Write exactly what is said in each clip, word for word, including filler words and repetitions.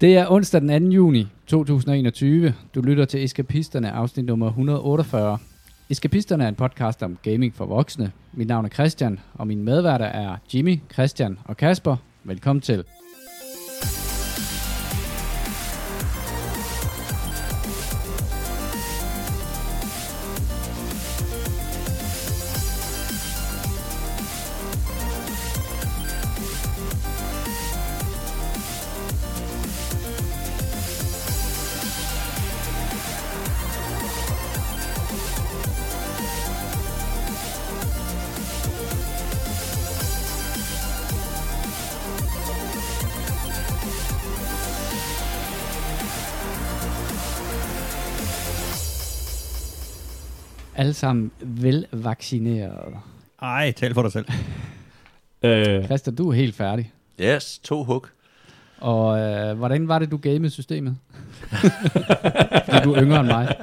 Det er onsdag den anden juni to tusind og enogtyve. Du lytter til Eskapisterne, afsnit nummer et hundrede og otteogfyrre. Eskapisterne er en podcast om gaming for voksne. Mit navn er Christian, og mine medværter er Jimmy, Christian og Kasper. Velkommen til. Alle sammen velvaccineret. Ej, tal for dig selv. Christian, du er helt færdig. Yes, to hug. Og øh, hvordan var det, du gamede systemet? Fordi du er yngre end mig.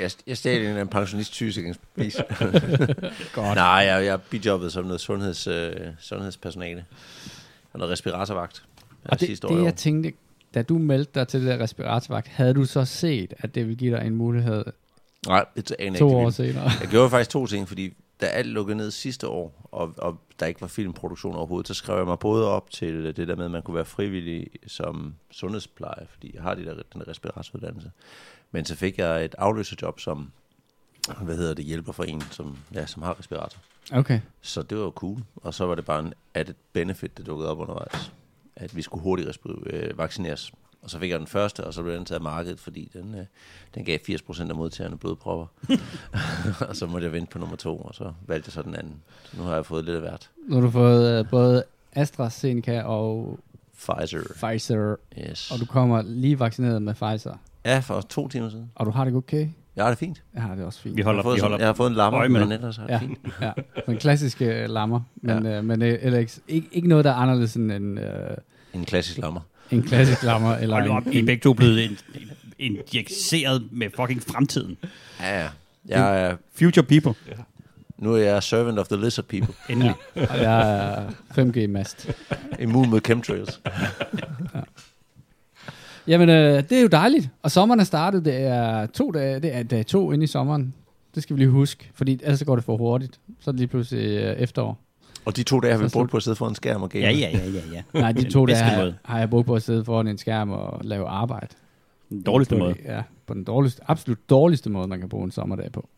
jeg jeg stjal en pensionist sygesikringspris. Nej, jeg, jeg bijobbede som noget sundheds, øh, sundhedspersonale. Og noget respiratorvagt. Og det, det jeg tænkte, da du meldte dig til det der respiratorvagt, havde du så set, at det ville give dig en mulighed... Nej, det er en to år senere. Jeg gjorde faktisk to ting, fordi da alt lukkede ned sidste år, og, og der ikke var filmproduktion overhovedet, så skrev jeg mig både op til det der med, at man kunne være frivillig som sundhedsplejer, fordi jeg har de der, den der respiratoruddannelse. Men så fik jeg et afløserjob som, hvad hedder det, hjælper for en, som, ja, som har respirator. Okay. Så det var jo cool. Og så var det bare en added benefit, der dukkede op undervejs, at vi skulle hurtigt respir- øh, vaccineres. Og så fik jeg den første, og så blev den taget af markedet, fordi den, øh, den gav firs procent af modtagerne blodpropper. Og så måtte jeg vente på nummer to, og så valgte jeg så den anden. Så nu har jeg fået lidt af hvert. Nu har du fået øh, både Astra Zeneca og Pfizer. Pfizer. Yes. Og du kommer lige vaccineret med Pfizer. Ja, for to timer siden. Og du har det okay? Ja, det er fint. Jeg har det også fint. Vi holder, jeg, har vi sådan, holder jeg har fået en lammer, men ellers har det ja, fint. Ja, den klassiske lammer. Men, ja. øh, men øh, eller ikke, ikke noget, der er anderledes end en... Øh, en klassisk lammer. En klassisk lammer, eller... Hold op, I er begge to blevet injiceret med fucking fremtiden. Ja, ja. Jeg er... Future people. Ja. Nu er jeg servant of the lizard people. Endelig. Ja. Og jeg er fem G-mast. Immun med chemtrails. Ja. Jamen, øh, det er jo dejligt. Og sommeren er startet. Det er to dage, det er dag to inde i sommeren. Det skal vi lige huske, fordi ellers går det for hurtigt. Så er det lige pludselig øh, efterår. Og de to dage har vi brugt på at sidde foran en skærm og game. Ja, ja, ja, ja, ja. Nej, de to dage har, har jeg brugt på at sidde foran en skærm og lave arbejde. Den dårligste på måde. Det, ja, på den dårligste, absolut dårligste måde, man kan bruge en sommerdag på.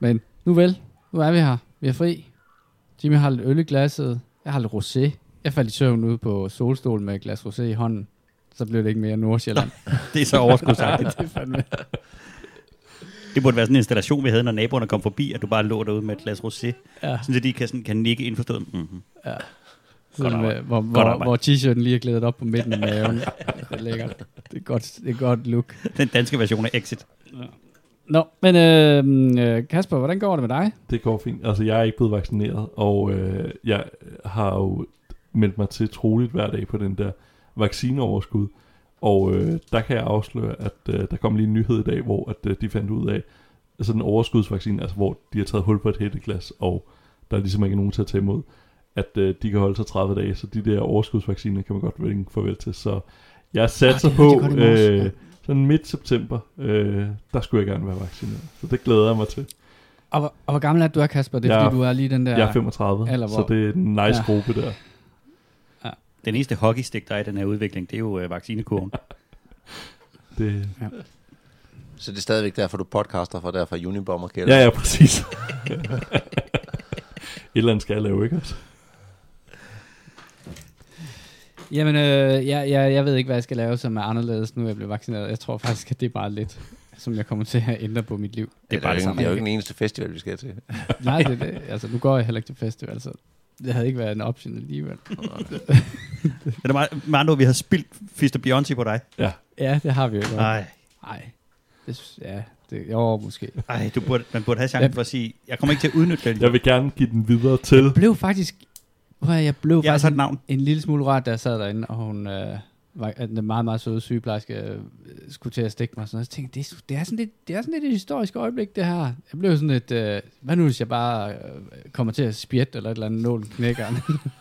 Men nu vel, nu er vi her. Vi er fri. Jimmy har lidt øl i glasset. Jeg har lidt rosé. Jeg faldt i søvn ude på solstolen med et glas rosé i hånden. Så blev det ikke mere Nordsjælland. Det er så overskudsagtigt. Det er fandme. Det burde være sådan en installation, vi havde, når naboerne kom forbi, at du bare lå derude med et glas rosé, ja. Sådan at de kan, sådan, kan nikke indforstået. Mm-hmm. Ja. Sådan med, hvor, hvor, hvor t-shirten lige er glædet op på midten af maven. Det er lækkert. Det er godt, det er godt look. Den danske version af Exit. Ja. Nå, men øh, Kasper, hvordan går det med dig? Det går fint. Altså, jeg er ikke blevet vaccineret, og øh, jeg har jo meldt mig til troligt hver dag på den der vaccineoverskud. Og øh, der kan jeg afsløre, at øh, der kom lige en nyhed i dag, hvor at, øh, de fandt ud af sådan en overskudsvaccine, altså hvor de har taget hul på et hætteglas, og der er ligesom ikke nogen til at tage imod, at øh, de kan holde sig tredive dage, så de der overskudsvacciner kan man godt vælge farvel til. Så jeg satser ah, på øh, sådan midt september, øh, der skulle jeg gerne være vaccineret, så det glæder jeg mig til. Og, og hvor gammel er du er, Kasper? Det er jeg, fordi du er lige den der... Jeg er femogtredive, eller hvor... så det er en nice ja. Gruppe der. Den eneste hockeystik, der er i den her udvikling, det er jo øh, vaccinekurven. Det... Ja. Så det er stadigvæk derfor, du podcaster fra der fra Unibomber, Kjell? Ja, ja, præcis. Et eller andet skal jeg lave, ikke? Altså. Jamen, øh, jeg, jeg, jeg ved ikke, hvad jeg skal lave, som er anderledes, nu jeg blev vaccineret. Jeg tror faktisk, at det er bare lidt, som jeg kommer til at ændre på mit liv. Det er, det er, bare det, det er jo ikke den eneste festival, vi skal til. Nej, det er det. Altså, nu går jeg heller ikke til festival, så... Det havde ikke været en option alligevel. Det er meget, med andre ord, vi har spildt Fister Beyoncé på dig. Ja, ja, det har vi jo. Nej. Nej. Ja, det, jo, måske. Nej, du burde, man burde have chancen jeg, for at sige, jeg kommer ikke til at udnytte den. Jeg vil gerne give den videre til. Jeg blev faktisk, jeg blev jeg faktisk en, en lille smule rart, da jeg sad derinde, og hun, øh, at den meget, meget søde sygeplejerske skulle til at stikke mig. Sådan, og så tænkte jeg, det er sådan lidt, det er sådan lidt et historisk øjeblik, det her. Jeg blev sådan lidt, øh, hvad nu hvis jeg bare øh, kommer til at spjætte, eller et eller andet nål knækker.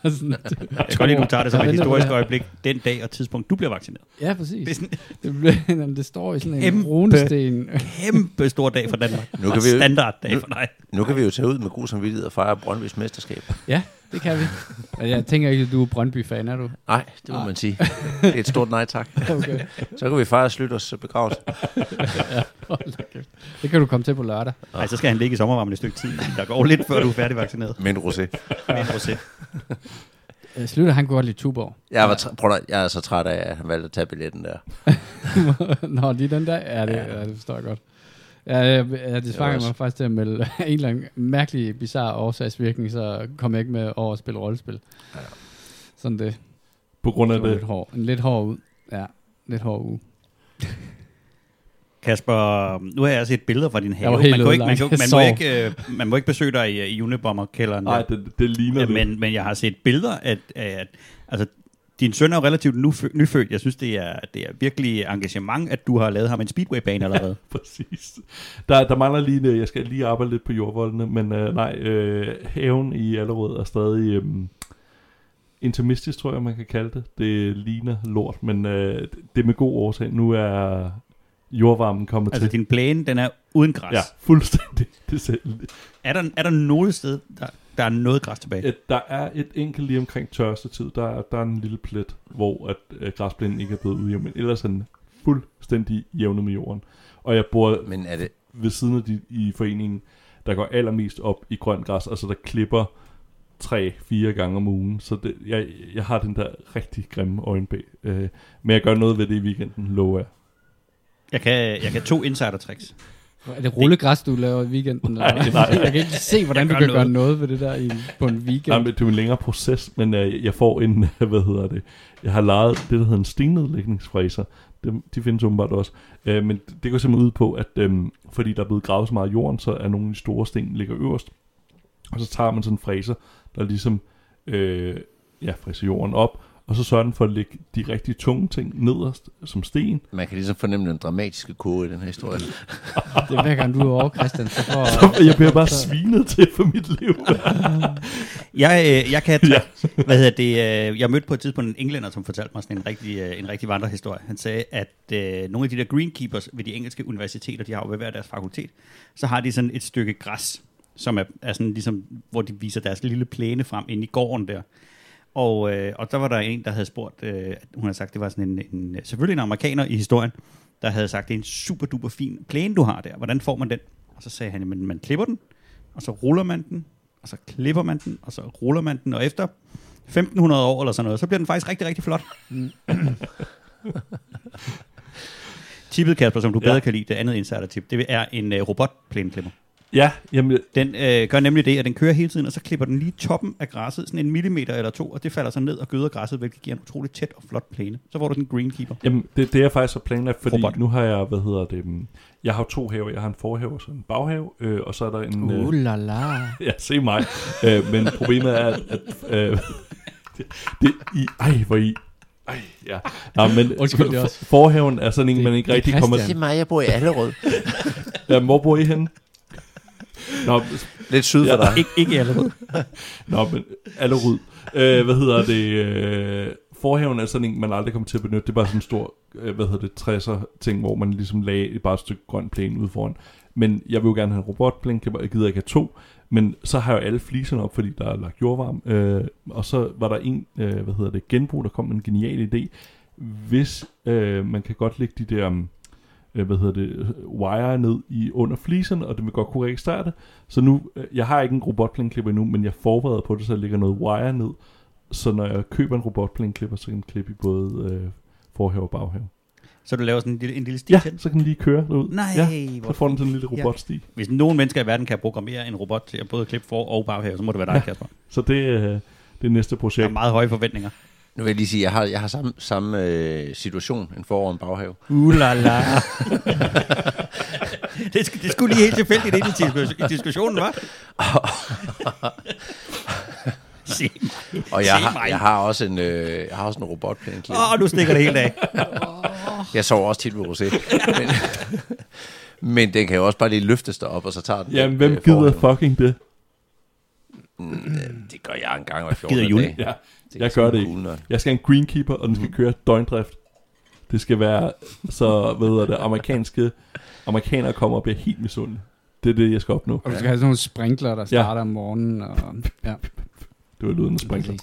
Sådan, jeg tror lige, du tager det som et historisk øjeblik, den dag og tidspunkt, du bliver vaccineret. Ja, præcis. Det, sådan, det, blev, jamen, det står i sådan kæmpe, en runesten. Kæmpe stor dag for Danmark. Nu kan vi jo, standarddag for dig. Nu, nu kan vi jo tage ud med god samvittighed og fejre Brøndbys mesterskab. Ja. Det kan vi. Jeg tænker ikke, at du er Brøndby-fan, er du? Nej, det må ah. man sige. Det er et stort nej, tak. Okay. Så kan vi fejre Slytters begravelse. Ja, det kan du komme til på lørdag. Nej, så skal han ligge i sommervarmen et stykke tid. Der går lidt, før du er færdigvaccineret. Mindre rosé. Mindre rosé. Uh, Slytter, han går godt lidt Tuborg. Jeg var tr- prøv, jeg er så træt af, at han valgte at tage billetten der. Nå, lige den der? Ja, det, ja, det forstår jeg godt. Ja, jeg, jeg, det svanger mig faktisk til at melde en eller anden mærkelig, bizarre årsagsvirkning, så kom jeg ikke med over at spille rollespil. Ja. Sådan det. På grund af det? det. Lidt hård. En lidt hård ud. Ja, lidt hård uge. Kasper, nu har jeg set billeder fra din have. Man, ikke, man, man, må ikke, man må ikke besøge dig i, i Unibomber-kælderen. Nej, det, det ligner men, det. Men jeg har set billeder, at, at altså, din søn er jo relativt nyfødt. Jeg synes, det er, det er virkelig engagement, at du har lavet ham en speedwaybane allerede. Ja, præcis. Der, der mangler lige det. Jeg skal lige arbejde lidt på jordvoldene, men øh, nej, øh, haven i Allerød er stadig øh, intermistisk, tror jeg, man kan kalde det. Det ligner lort, men øh, det er med god årsag. Nu er jordvarmen kommet altså, til. Altså din plæne, den er uden græs? Ja, fuldstændig. Det selv. Er der, er der noget sted, der... Der er noget græs tilbage. Et, der er et enkelt lige omkring tørstetid. Der er, der er en lille plet, hvor at, at græsplænen ikke er blevet udjævnet. Ellers er den fuldstændig jævnet med jorden. Og jeg bor Men er det... ved siden af de, i foreningen, der går allermest op i grønt græs. Altså der klipper tre fire gange om ugen. Så det, jeg, jeg har den der rigtig grimme øjenbæg. Øh, men jeg gør noget ved det i weekenden, lover jeg. Jeg kan, jeg kan to insider-tricks. Er det rullegræs, du laver i weekenden? Nej, nej, nej. Jeg kan ikke se, hvordan du kan noget. gøre noget ved det der i, på en weekend. Nej, men det er en længere proces, men uh, jeg får en, uh, hvad hedder det, jeg har lejet det, der hedder en stennedlægningsfræser. De, de findes åbenbart også. Uh, men det går simpelthen ud på, at um, fordi der er blevet gravet så meget jorden, så er nogle af de store sten ligger øverst. Og så tager man sådan en fræser, der ligesom uh, ja, fræser jorden op. Og så sørger den for at lægge de rigtig tunge ting nederst som sten. Man kan ligesom fornemme den dramatiske kurve i den her historie. Det er hver gang du er over, Christian. Så får, så jeg bliver bare så... svinet til for mit liv. jeg, jeg kan tage, ja. Hvad hedder det? Jeg mødte på et tidspunkt en englænder, som fortalte mig sådan en rigtig, en rigtig vandrehistorie. Han sagde, at øh, nogle af de der greenkeepers ved de engelske universiteter, de har jo ved hver deres fakultet, så har de sådan et stykke græs, som er, er sådan ligesom, hvor de viser deres lille plæne frem ind i gården der. Og, øh, og der var der en, der havde spurgt, øh, hun havde sagt, det var sådan en, en, selvfølgelig en amerikaner i historien, der havde sagt, det er en super duper fin plæne, du har der. Hvordan får man den? Og så sagde han, jamen man klipper den, og så ruller man den, og så klipper man den, og så ruller man den, og efter femten hundrede år eller sådan noget, så bliver den faktisk rigtig, rigtig flot. Mm. Tippet, Kasper, som du bedre ja. kan lide, det andet insider-tip, det er en øh, robotplæneklipper. Ja, jamen... Den øh, gør nemlig det, at den kører hele tiden, og så klipper den lige toppen af græsset, sådan en millimeter eller to, og det falder så ned og gøder græsset, hvilket giver en utrolig tæt og flot plæne. Så får du den greenkeeper. Jamen, det, det er faktisk så planlagt, fordi Robot. nu har jeg, hvad hedder det... Jeg har to haver. Jeg har en forhave og så en baghave, øh, og så er der en... Øh, uh, la la. Ja, se mig. øh, men problemet er, at... at øh, det, det i... Ej, hvor i... Ej, ja. Nå, men okay, forhaven er sådan en, det, man ikke rigtig kommer... Det er mig, jeg bor i Allerød. Ja, hvor bor I henne? Nå, lidt syd for ja, dig. Ikke, ikke Allerød. Nå, men Allerød. Øh, hvad hedder det? Øh, forhaven er sådan en, man aldrig kommer til at benytte. Det er bare sådan en stor, øh, hvad hedder det, tresser-ting, hvor man ligesom lagde bare et stykke grøn plæne ud foran. Men jeg vil jo gerne have en robotplæne, jeg gider ikke have to. Men så har jeg jo alle fliserne op, fordi der er lagt jordvarme. Øh, og så var der en, øh, hvad hedder det, genbrug, der kom med en genial idé. Hvis øh, man kan godt lægge de der... hvad hedder det, wire ned i under fliserne, og det vil godt kunne registrere det. Så nu, jeg har ikke en robotplæneklipper endnu, men jeg forbereder på det, så jeg lægger noget wire ned, så når jeg køber en robotplæneklipper, så kan den klippe i både øh, forhave og baghave. Så du laver sådan en lille, en lille sti? Ja, så kan den lige køre derud. Nej, ja, så får den sådan en lille robotsti. Ja. Hvis nogen mennesker i verden kan programmere en robot til at både klippe for- og baghave, så må det være dig, ja. Kasper. Så det, øh, det er næste projekt. Jeg har meget høje forventninger. Nu vil jeg lige sige, jeg har, jeg har samme, samme øh, situation, en forår og en baghave. Ulala. det, sk- det skulle lige helt tilfældigt ind i, diskus- i diskussionen, hva'? Se mig. Og jeg, Se mig. Har, jeg har også en, øh, jeg har også en robotplænklæde. Åh, oh, du stikker det hele af. Jeg sover også tit ved rosé. Men, men den kan jo også bare lige løftes derop, og så tager den. Jamen, hvem øh, gider fucking det? Mm, det gør jeg en gang hver fjorten dage. Ja, jeg gør det ikke. Cool, jeg skal have en greenkeeper, og den skal køre døgndrift. Det skal være, så ved jeg det, amerikanske, amerikanere kommer og bliver helt misundelige. Det er det, jeg skal opnå. Og du skal have sådan nogle sprinkler, der starter ja. om morgenen. Og, ja. Det var lyden af sprinkler.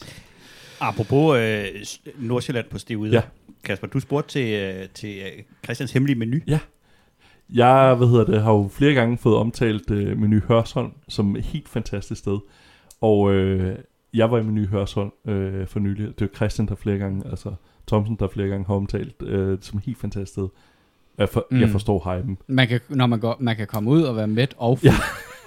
Apropos øh, Nordsjælland på stiv ude. Ja. Kasper, du spurgte til, til Christians hemmelige menu. Ja. Jeg hvad hedder det, har jo flere gange fået omtalt øh, menu Hørsholm som et helt fantastisk sted. Og øh, jeg var i menu Hørsholm øh, for nylig. Det var Christian, der flere gange, altså Thomsen, der flere gange har omtalt øh, som et helt fantastisk sted. Jeg, for, mm. jeg forstår hypen. Man kan, når man går, man kan komme ud og være mæt og fuld, ja.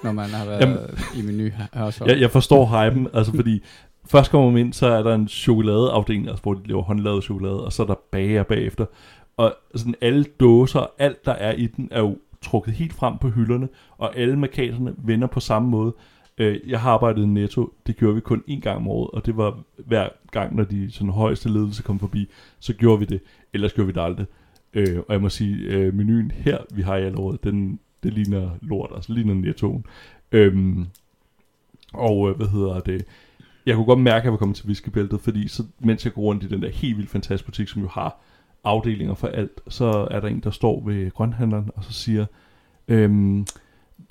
når man har været Jamen, i menu Hørsholm. Jeg, jeg forstår hypen, altså fordi først kommer man ind, så er der en chokoladeafdeling, altså hvor de laver håndlavet chokolade, og så er der bager bagefter. Og sådan alle dåser og alt, der er i den, er jo trukket helt frem på hylderne, og alle markaterne vender på samme måde. Jeg har arbejdet i Netto, det gjorde vi kun én gang om året, og det var hver gang, når de sådan højeste ledelse kom forbi, så gjorde vi det, ellers gjorde vi det aldrig. Øh, og jeg må sige, øh, menuen her, vi har i alle året, den, det ligner lort, altså ligner Nettoen. Øhm, og øh, hvad hedder det? Jeg kunne godt mærke, at jeg var kommet til Whiskybæltet, fordi så, mens jeg går rundt i den der helt vildt fantastiske butik, som jo har afdelinger for alt, så er der en, der står ved grønthandleren, og så siger, øhm,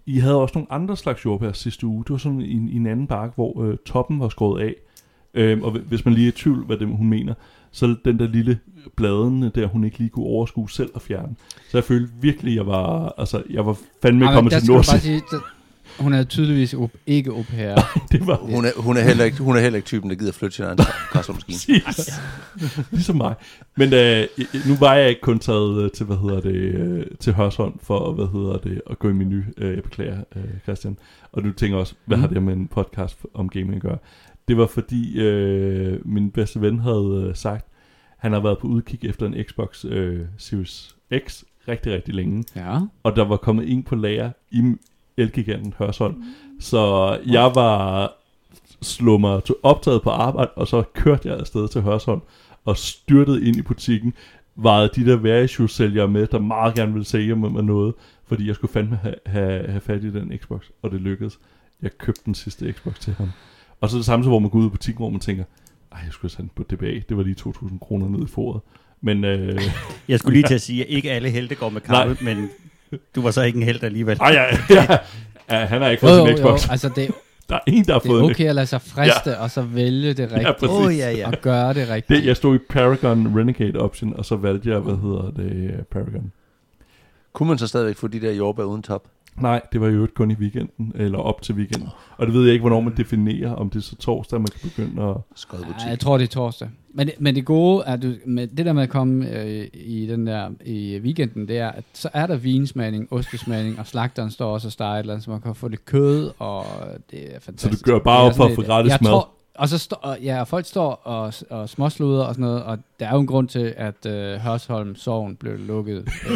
I havde også nogle andre slags jordbær sidste uge. Det var sådan i, i en anden bakke, hvor øh, toppen var skåret af. Øhm, og hvis man lige er i tvivl, hvad det, hun mener, så den der lille bladene der, hun ikke lige kunne overskue selv at fjerne. Så jeg følte virkelig, jeg var, altså, jeg var fandme Ej, kommet til Nordsjælland. Hun er tydeligvis op, ikke op her. Var... Hun, er, hun, er heller ikke, hun er heller ikke typen, der gider flytte sin egen kostumskine. Ligesom mig. Men øh, nu var jeg ikke kun taget til, hvad hedder det, til Hørsholm for hvad hedder det, at gå i menu. Jeg beklager, Christian. Og du tænker også, hvad mm. har det med en podcast om gaming at gøre? Det var fordi, øh, min bedste ven havde sagt, han har været på udkig efter en Xbox øh, Series X rigtig, rigtig længe. Ja. Og der var kommet en på lager i Elgiganten Hørsholm. Så jeg var slummer til optaget på arbejde, og så kørte jeg afsted til Hørsholm og styrtede ind i butikken. Var de der væreshoes-sælgere med, der meget gerne ville sælge mig noget, fordi jeg skulle fandme have, have, have fat i den Xbox, og det lykkedes. Jeg købte den sidste Xbox til ham. Og så det samme, hvor man går ud i butikken, hvor man tænker, ej, jeg skulle have sendt på D B A, det var lige to tusind kroner ned i foret. Men øh, jeg skulle lige til at sige, at ikke alle helte går med kaffe, men du var så ikke en helt alligevel. Ej, ja, ja. Ja, han har ikke fået jo, sin Xbox. Jo, altså det, der er en, der har fået det. Det er okay at lade sig friste, ja. Og så vælge det rigtigt. Ja, oh, ja, ja. Og gøre det rigtigt. Det, jeg stod i Paragon Renegade Option, og så valgte jeg, hvad hedder det, Paragon. Kunne man så stadigvæk få de der jordbær uden top? Nej, det var jo øvrigt kun i weekenden, eller op til weekenden. Og det ved jeg ikke, hvornår man definerer, om det er så torsdag, man kan begynde at... Ja, jeg tror, det er torsdag. Men det, men det gode er, du, med det der med at komme øh, i, den der, i weekenden, det er, at så er der vinsmagning, ostesmagning, og slagteren står også og steger et eller andet, så man kan få lidt kød, og det er fantastisk. Så du gør bare op for at få gratis mad? Og så står, ja, folk står og, og småsluder og sådan noget, og der er jo en grund til, at øh, Hørsholm Sogn blev lukket øh,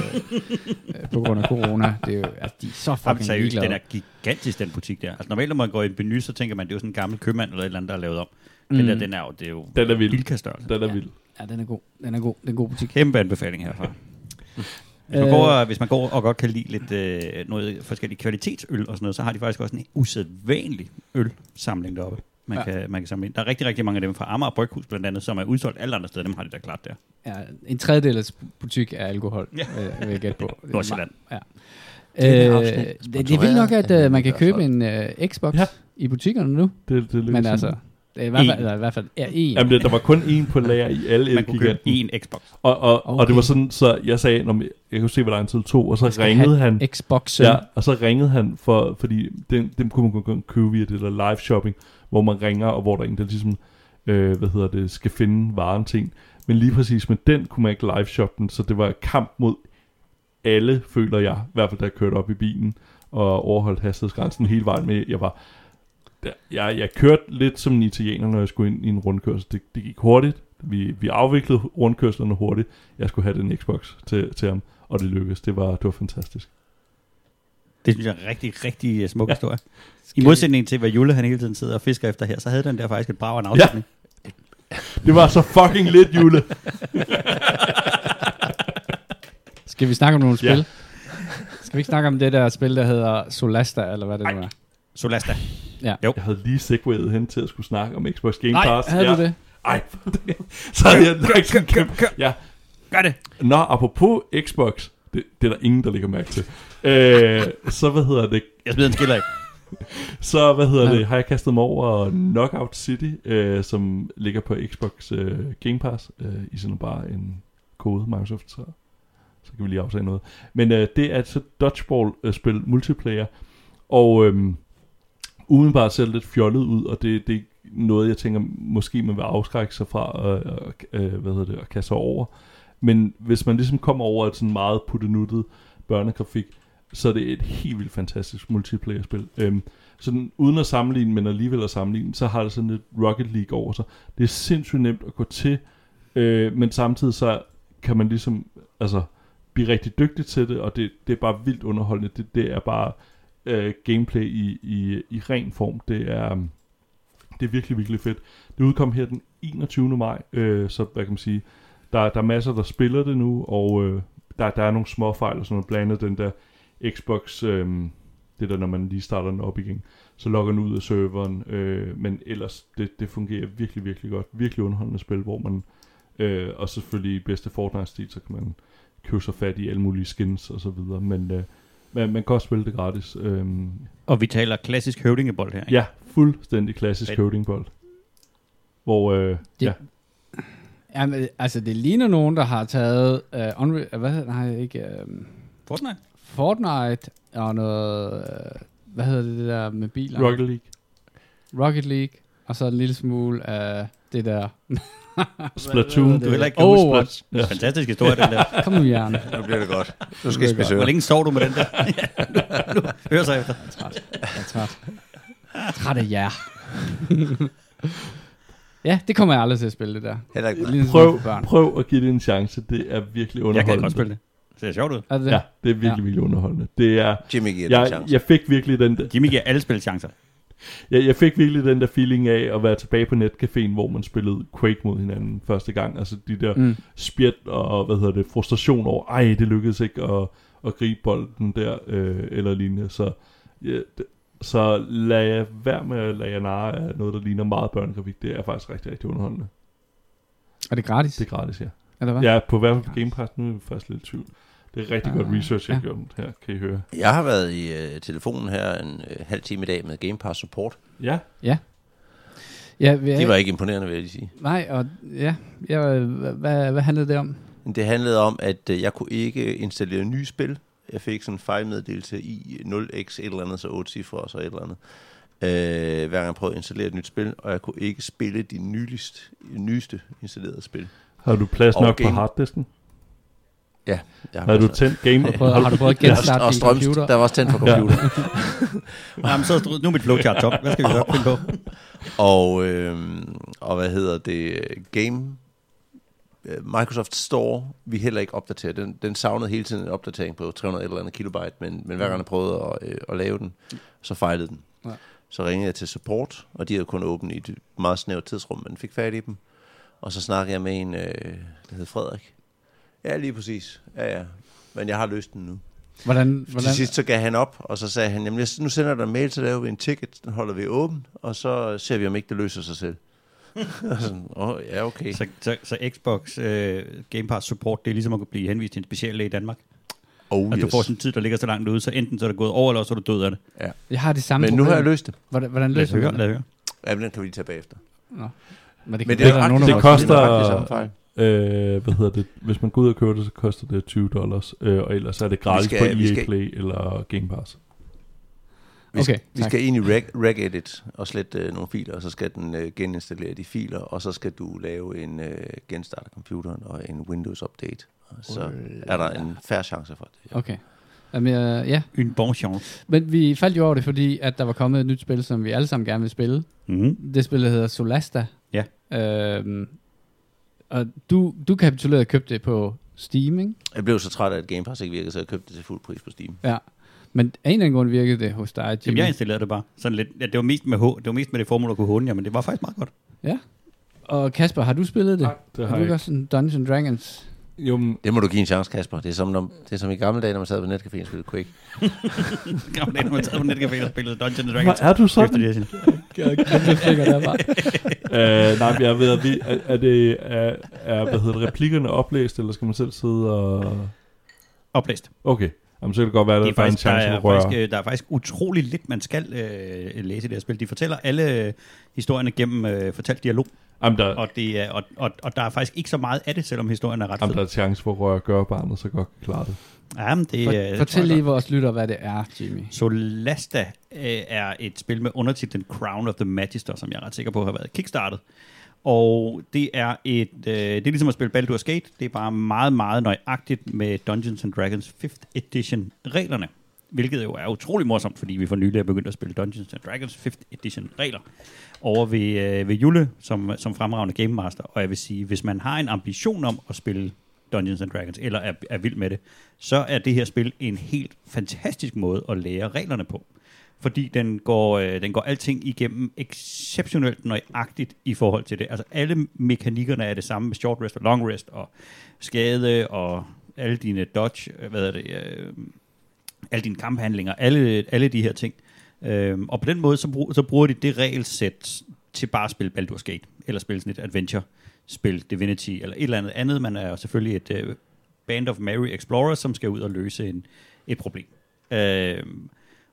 øh, på grund af corona. Det er jo, altså, de er så fucking Jamen, ligeglade. Den er gigantisk, den butik der. Altså normalt, når man går i en menu, så tænker man, det er jo sådan en gammel købmand eller et eller andet, der er lavet om. Mm. Den der, den er jo, det er jo den er vild. Bilkastørrelse. Den er vild. Ja, ja, den er god. Den er god. Den er en god butik. Kæmpe anbefaling herfra. Hvis man, går, øh, hvis man går og godt kan lide lidt øh, noget forskellige kvalitetsøl og sådan noget, så har de faktisk også en usædvanlig ølsamling deroppe. Man, ja. kan, man kan samle ind. Der er rigtig, rigtig mange af dem fra Amager og Brøghus blandt andet, som er udsolgt alle andre steder. Dem har de da klart der. Ja, en tredjedel af butik er alkohol, ja. øh, vil jeg gætte på. Nordsjælland. Ja. Øh, det, det er vildt nok, at øh, man kan købe en øh, Xbox ja. i butikkerne nu. Det, det men altså, det er i hvert fald, eller i hvert fald er en. Jamen, der var kun én på lager i alle elgiganten. Man kunne købe én Xbox. Og, og, okay. og det var sådan, så jeg sagde, når jeg, jeg kunne se, hvad der er en tid to, og så jeg ringede han. Xboxen. Ja, og så ringede han, for, fordi dem, dem kunne man kun købe via det der live shopping, hvor man ringer, og hvor der er en, der ligesom, øh, hvad hedder det, skal finde varen til en. Men lige præcis med den kunne man ikke live-shoppe den, så det var kamp mod alle, føler jeg, i hvert fald da jeg kørte op i bilen, og overholdt hastighedsgrænsen hele vejen med. Jeg var, jeg, jeg kørte lidt som en italiener, når jeg skulle ind i en rundkørsel. Det, det gik hurtigt, vi, vi afviklede rundkørslerne hurtigt, jeg skulle have den Xbox til, til ham, og det lykkedes, det var, det var fantastisk. Det synes jeg er en rigtig, rigtig smuk ja. historie. I modsætning til, hvad Jule han hele tiden sidder og fisker efter her, så havde den der faktisk et brag en afslutning. Ja. Det var så fucking lidt, Jule. Skal vi snakke om nogle spil? Ja. Skal vi ikke snakke om det der spil, der hedder Solasta, eller hvad det nu er? Solasta. Ja. Jo. Jeg havde lige segwayet hen til at skulle snakke om Xbox Game Pass. Nej, havde ja. du det? Ej, så havde jeg lagt sådan en ja. Gør det. Nå, apropos Xbox, det, det er der ingen, der lægger mærke til. Øh, så hvad hedder det? Jeg smider en skiller ikke. Så hvad hedder ja. det? Har jeg kastet mig over Knockout City, øh, som ligger på Xbox øh, Game Pass. Øh, I sender bare en kode, Microsoft Store. Så kan vi lige afsage noget. Men øh, det er et dodgeball-spil, multiplayer. Og øh, umiddelbart ser det lidt fjollet ud, og det, det er noget, jeg tænker, måske man vil afskrække sig fra øh, øh, hvad hedder det, at kaste sig over. Men hvis man ligesom kommer over et sådan meget puttenuttet børnegrafik, så er det et helt vildt fantastisk multiplayer-spil. Øhm, sådan uden at sammenligne, men alligevel at sammenligne, så har det sådan et Rocket League over sig. Det er sindssygt nemt at gå til, øh, men samtidig så kan man ligesom altså, blive rigtig dygtig til det, og det, det er bare vildt underholdende. Det, det er bare øh, gameplay i, i, i ren form. Det er, det er virkelig, virkelig fedt. Det udkom her den enogtyvende maj, øh, så hvad kan man sige... Der, der er masser, der spiller det nu, og øh, der, der er nogle små fejl og sådan noget. Blandt andet den der Xbox, øh, det der, når man lige starter den op igen, så logger den ud af serveren. Øh, men ellers, det, det fungerer virkelig, virkelig godt. Virkelig underholdende spil, hvor man, øh, og selvfølgelig i bedste Fortnite-stil, så kan man købe sig fat i alle mulige skins og så videre. Men øh, man, man kan også spille det gratis. Øh. Og vi taler klassisk høvdingebold her, ikke? Ja, fuldstændig klassisk Fed. høvdingebold. Hvor, øh, ja... Jamen, altså, det ligner nogen, der har taget... Uh, unre- hvad hedder Nej, ikke... Um, Fortnite? Fortnite og noget... Uh, hvad hedder det, det der med biler? Rocket League. Rocket League. Og så en lille smule af det der... Splatoon. Du heller ikke kan huske Splatoon. Det er en fantastisk historie, den der. Kom nu, Jørgen. Nu bliver det godt. Nu skal I spise øvrigt. Hvor længe sov du med den der? Nu hører sig efter. Træt. Jeg er træt. Træt af jer. Ja, det kommer jeg aldrig til at spille, det der. Heller ikke. Prøv, prøv at give det en chance. Det er virkelig underholdende. Jeg kan godt spille det. Det ser sjovt ud. Er det det? Ja, det er virkelig, ja. virkelig underholdende. Det er, Jimmy giver jeg, det chance. Jeg fik virkelig den der... Jimmy giver alle spil chancer. Jeg, jeg fik virkelig den der feeling af at være tilbage på netcaféen, hvor man spillede Quake mod hinanden første gang. Altså de der mm. spjæt og hvad hedder det, frustration over, ej, det lykkedes ikke at, at gribe bolden der, øh, eller lignende. Så... Ja, det, Så lad jeg være med at lade jer narre af noget, der ligner meget børnegrafik. Det er faktisk rigtig, rigtig underholdende. Er det gratis? Det er gratis, ja. Eller hvad? Ja, på hvert fald Game Pass, nu er vi faktisk lidt tvivl. Det er rigtig ah, godt research, jeg har ja. gjort her, kan I høre. Jeg har været i øh, telefonen her en øh, halv time i dag med Game Pass Support. Ja. Ja. ja vi, det var ikke imponerende, vil jeg lige sige. Nej, og ja, jeg, hvad, hvad handlede det om? Det handlede om, at øh, jeg kunne ikke installere nye spil. Jeg fik sådan en fejlmeddelelse i nul x et eller andet, så otte cifre og så et eller andet. Øh, hver gang jeg prøvede at installere et nyt spil, og jeg kunne ikke spille de nyligste, nyeste installerede spil. Har du plads og nok game... på harddisken? Ja. Jeg har, har du tændt game? Har du prøvet, har du prøvet at genstarte din computer? Der var også tændt på computer. Jamen, så nu er mit flowchart top. Hvad skal vi så finde på? Og, øh, og hvad hedder det? Game... Microsoft Store, vi heller ikke opdateret. Den, den savnede hele tiden en opdatering på tre hundrede eller andet kilobyte, men, men hver gang jeg prøvede at, øh, at lave den, så fejlede den. Ja. Så ringede jeg til support, og de havde kun åbent i et meget snævert tidsrum, men fik fat i dem. Og så snakkede jeg med en, øh, der hed Frederik. Ja, lige præcis. Ja, ja. Men jeg har løst den nu. Hvordan, hvordan? Til sidst så gav han op, og så sagde han, jamen jeg, nu sender jeg dig en mail, så laver vi en ticket, den holder vi åben, og så ser vi, om ikke det løser sig selv. Sådan, oh, ja, okay. Så, så, så Xbox øh, Game Pass support, det er ligesom at blive henvist til en speciallæge i Danmark. Oh, og yes. Du får sådan en tid, der ligger så langt ude, så enten så er det gået over, eller så er du død af det. Ja. Jeg har det samme Men problem. Nu har jeg løst det. Hvordan, hvordan løser du det? Lad høre. Ja, men den kan vi lige tage bagefter. Nå. Men det, men det, er, det, det koster... Øh, hvad hedder det? Hvis man går ud og køber det, så koster det tyve dollars. Øh, og ellers er det gratis skal, på E A Play eller Game Pass. Vi skal, okay, vi skal ind i regedit reg og slette øh, nogle filer, og så skal den øh, geninstallere de filer, og så skal du lave en øh, genstart af computeren og en Windows-update. Og så oh, er der en fair chance for det. Ja. Okay. Jamen, øh, ja. En bon chance. Men vi faldt jo over det, fordi at der var kommet et nyt spil, som vi alle sammen gerne vil spille. Mm-hmm. Det spil hedder Solasta. Ja. Øhm, og du, du kapitulerede og købte det på Steam, ikke? Jeg blev så træt af, at Game Pass ikke virkede, så jeg købte det til fuld pris på Steam. Ja. Men af en eller anden grund virkede det hos dig, Jimmy. Jamen, jeg installerede det bare. Sådan lidt. Ja, det var mest med H. Det var mest med det formål at kunne håne jer, men det var faktisk meget godt. Ja. Og Kasper, har du spillet det? Nej, det har, har du ikke. Har sådan Dungeons and Dragons? Jo, men... Det må du give en chance, Kasper. Det er som, når, det er som i gamle dage, når man sad på netcaféen og spillede Quake. Gamle dage, når man sad på netcaféen og spillede Dungeons and Dragons. Hvad er du sådan? Efter det, jeg siger. Nej, jeg ved, er, er det er, er, hvad hedder det, replikkerne oplæst, eller skal man selv sidde og... Oplæst. Okay. Jamen, så kan det godt være, at der, der er en chance, der er, faktisk, der er faktisk utrolig lidt, man skal øh, læse i det her spil. De fortæller alle øh, historierne gennem øh, fortalt dialog. Jamen, der, og, det er, og, og, og der er faktisk ikke så meget af det, selvom historien er ret jamen, fed. Der er chance for at røre gøre barnet, så godt klarer det. Jamen, det for, øh, fortæl lige vores lytter, hvad det er, Jimmy. Solasta øh, er et spil med undertitlen Crown of the Magister, som jeg er ret sikker på har været kickstartet. Og det er et øh, det er ligesom at spille Baldur's Gate. Det er bare meget, meget nøjagtigt med Dungeons and Dragons fifth edition reglerne. Hvilket jo er utrolig morsomt, fordi vi for nylig er begyndt at spille Dungeons and Dragons fifth edition regler over ved, øh, ved Jule som, som fremragende Game Master. Og jeg vil sige, hvis man har en ambition om at spille Dungeons and Dragons, eller er, er vild med det, så er det her spil en helt fantastisk måde at lære reglerne på. Fordi den går, øh, den går alting igennem exceptionelt nøjagtigt i forhold til det. Altså alle mekanikkerne er det samme med short rest og long rest og skade og alle dine dodge, hvad er det, øh, alle dine kamphandlinger, alle, alle de her ting. Øh, og på den måde, så, brug, så bruger de det regelsæt til bare at spille Baldur's Gate, eller spille sådan et adventure-spil, Divinity, eller et eller andet andet. Man er jo selvfølgelig et øh, band of merry explorers, som skal ud og løse en, et problem. Øh,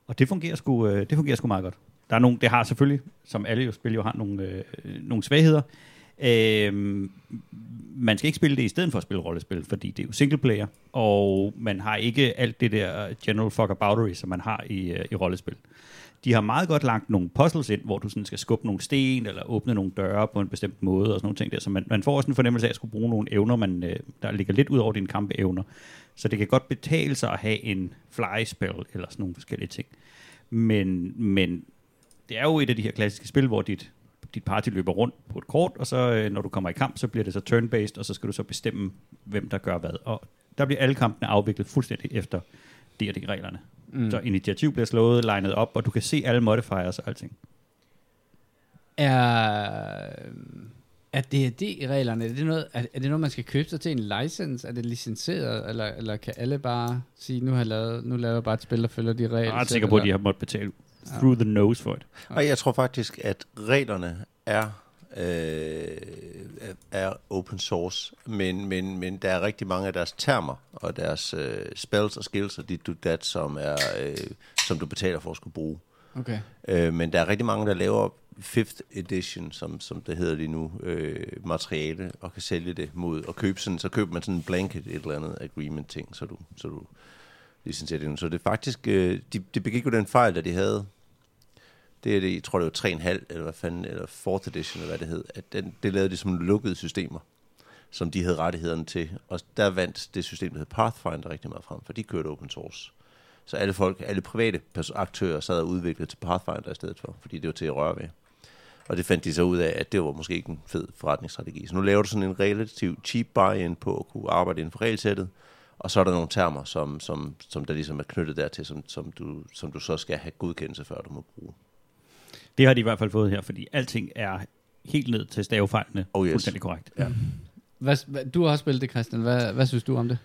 Og det fungerer sgu, øh, det fungerer sgu meget godt. Der er nogle, det har selvfølgelig, som alle jo spiller, jo har nogle, øh, nogle svagheder. Øh, man skal ikke spille det i stedet for at spille rollespil, fordi det er jo single player, og man har ikke alt det der general fuckaboutery, som man har i, øh, i rollespil. De har meget godt lagt nogle puzzles ind, hvor du sådan skal skubbe nogle sten, eller åbne nogle døre på en bestemt måde, og sådan nogle ting der. Så man, man får også en fornemmelse af at skulle bruge nogle evner, man, øh, der ligger lidt ud over dine kampeevner. Så det kan godt betale sig at have en fly-spil, eller sådan nogle forskellige ting. Men, men det er jo et af de her klassiske spil, hvor dit, dit party løber rundt på et kort, og så øh, når du kommer i kamp, så bliver det så turn-based, og så skal du så bestemme, hvem der gør hvad. Og der bliver alle kampene afviklet fuldstændig efter D og D-reglerne. Mm. Så initiativ bliver slået, linet op, og du kan se alle modifiers og alting. Er, er D og D-reglerne, er det, noget, er, er det noget, man skal købe sig til en license? Er det licenseret, eller, eller kan alle bare sige, nu har jeg lavet, nu laver jeg bare et spil, der følger de regler? Jeg er ret sikker på, at de har måttet betale through the nose for det. Okay. Og jeg tror faktisk, at reglerne er... Øh, er open source, men, men, men der er rigtig mange af deres termer og deres øh, spells og skills og dit og dat, som, er, øh, som du betaler for at skulle bruge. Okay. Øh, men der er rigtig mange, der laver fifth edition, som, som det hedder lige nu, øh, materiale og kan sælge det mod og købe sådan, så køber man sådan en blanket et eller andet agreement ting, så du, så du licenserer det nu. Så det faktisk, øh, de, de begik jo den fejl, der de havde. Det er det, jeg tror det var tre komma fem eller hvad fanden, eller fourth edition, eller hvad det hed, at den, det lavede de som lukkede systemer, som de havde rettighederne til, og der vandt det system, der hed Pathfinder rigtig meget frem, for de kørte open source. Så alle folk, alle private aktører sad og udviklede til Pathfinder i stedet for, fordi det var til at røre ved. Og det fandt de så ud af, at det var måske ikke en fed forretningsstrategi. Så nu laver du sådan en relativt cheap buy-in på at kunne arbejde inden for regelsættet, og så er der nogle termer, som, som, som der ligesom er knyttet dertil, som, som, du, som du så skal have godkendelse før du må bruge. Det har de i hvert fald fået her, fordi alting er helt ned til stavefejlene. Oh yes. Fuldstændig korrekt. Ja. Hvad, du har også spillet det, Christian. Hvad, hvad synes du om det?